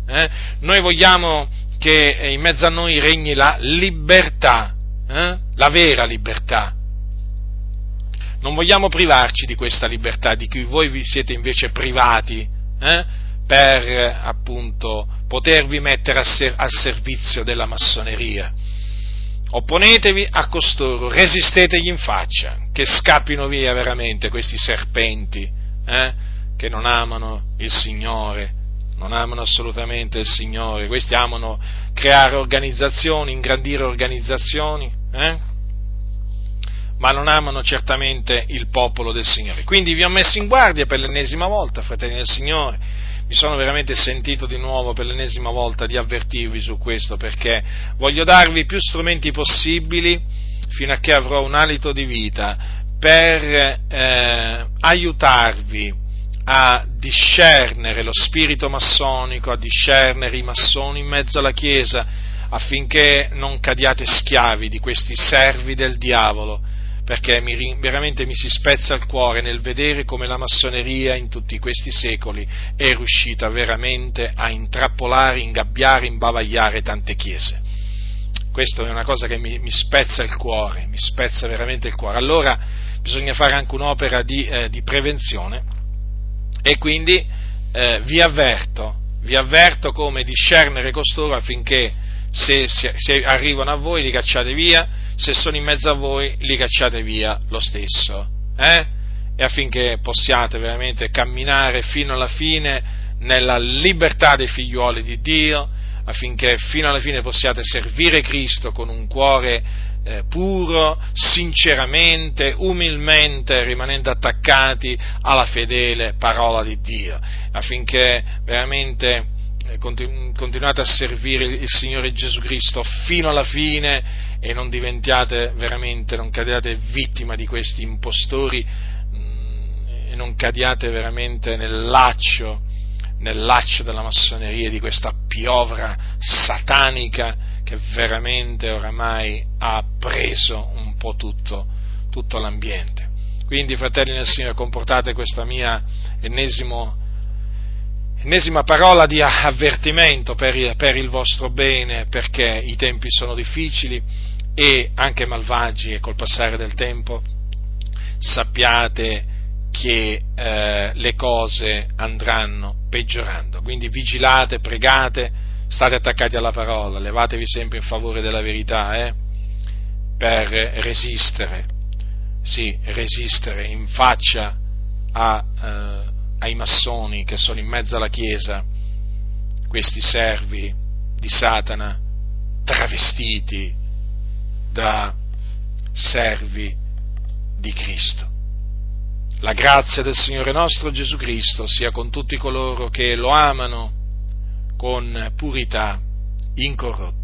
Noi vogliamo che in mezzo a noi regni la libertà, la vera libertà. non vogliamo privarci di questa libertà di cui voi vi siete invece privati, per appunto potervi mettere al servizio della massoneria. Opponetevi a costoro, resistetegli in faccia, che scappino via veramente questi serpenti, che non amano il Signore, non amano assolutamente il Signore. Questi amano creare organizzazioni, ingrandire organizzazioni, ma non amano certamente il popolo del Signore. Quindi vi ho messo in guardia per l'ennesima volta, fratelli del Signore. Mi sono veramente sentito di nuovo per l'ennesima volta di avvertirvi su questo, perché voglio darvi più strumenti possibili fino a che avrò un alito di vita per aiutarvi a discernere lo spirito massonico, a discernere i massoni in mezzo alla Chiesa, affinché non cadiate schiavi di questi servi del diavolo, perché veramente mi si spezza il cuore nel vedere come la massoneria in tutti questi secoli è riuscita veramente a intrappolare, ingabbiare, imbavagliare tante chiese. Questa è una cosa che mi spezza il cuore, mi spezza veramente il cuore. Allora bisogna fare anche un'opera di prevenzione, e quindi vi avverto come discernere costoro, affinché se arrivano a voi li cacciate via, se sono in mezzo a voi li cacciate via lo stesso, e affinché possiate veramente camminare fino alla fine nella libertà dei figliuoli di Dio, affinché fino alla fine possiate servire Cristo con un cuore puro, sinceramente, umilmente, rimanendo attaccati alla fedele parola di Dio, affinché veramente continuate a servire il Signore Gesù Cristo fino alla fine, e non diventiate veramente, non cadiate vittima di questi impostori, e non cadiate veramente nel laccio della massoneria, di questa piovra satanica che veramente oramai ha preso un po' tutto l'ambiente. Quindi, fratelli nel Signore, comportate questa mia ennesima parola di avvertimento per il vostro bene, perché i tempi sono difficili e anche malvagi, e col passare del tempo sappiate che le cose andranno peggiorando. Quindi vigilate, pregate, state attaccati alla parola, levatevi sempre in favore della verità, per resistere in faccia ai massoni che sono in mezzo alla Chiesa, questi servi di Satana travestiti da servi di Cristo. La grazia del Signore nostro Gesù Cristo sia con tutti coloro che lo amano con purità incorrotta.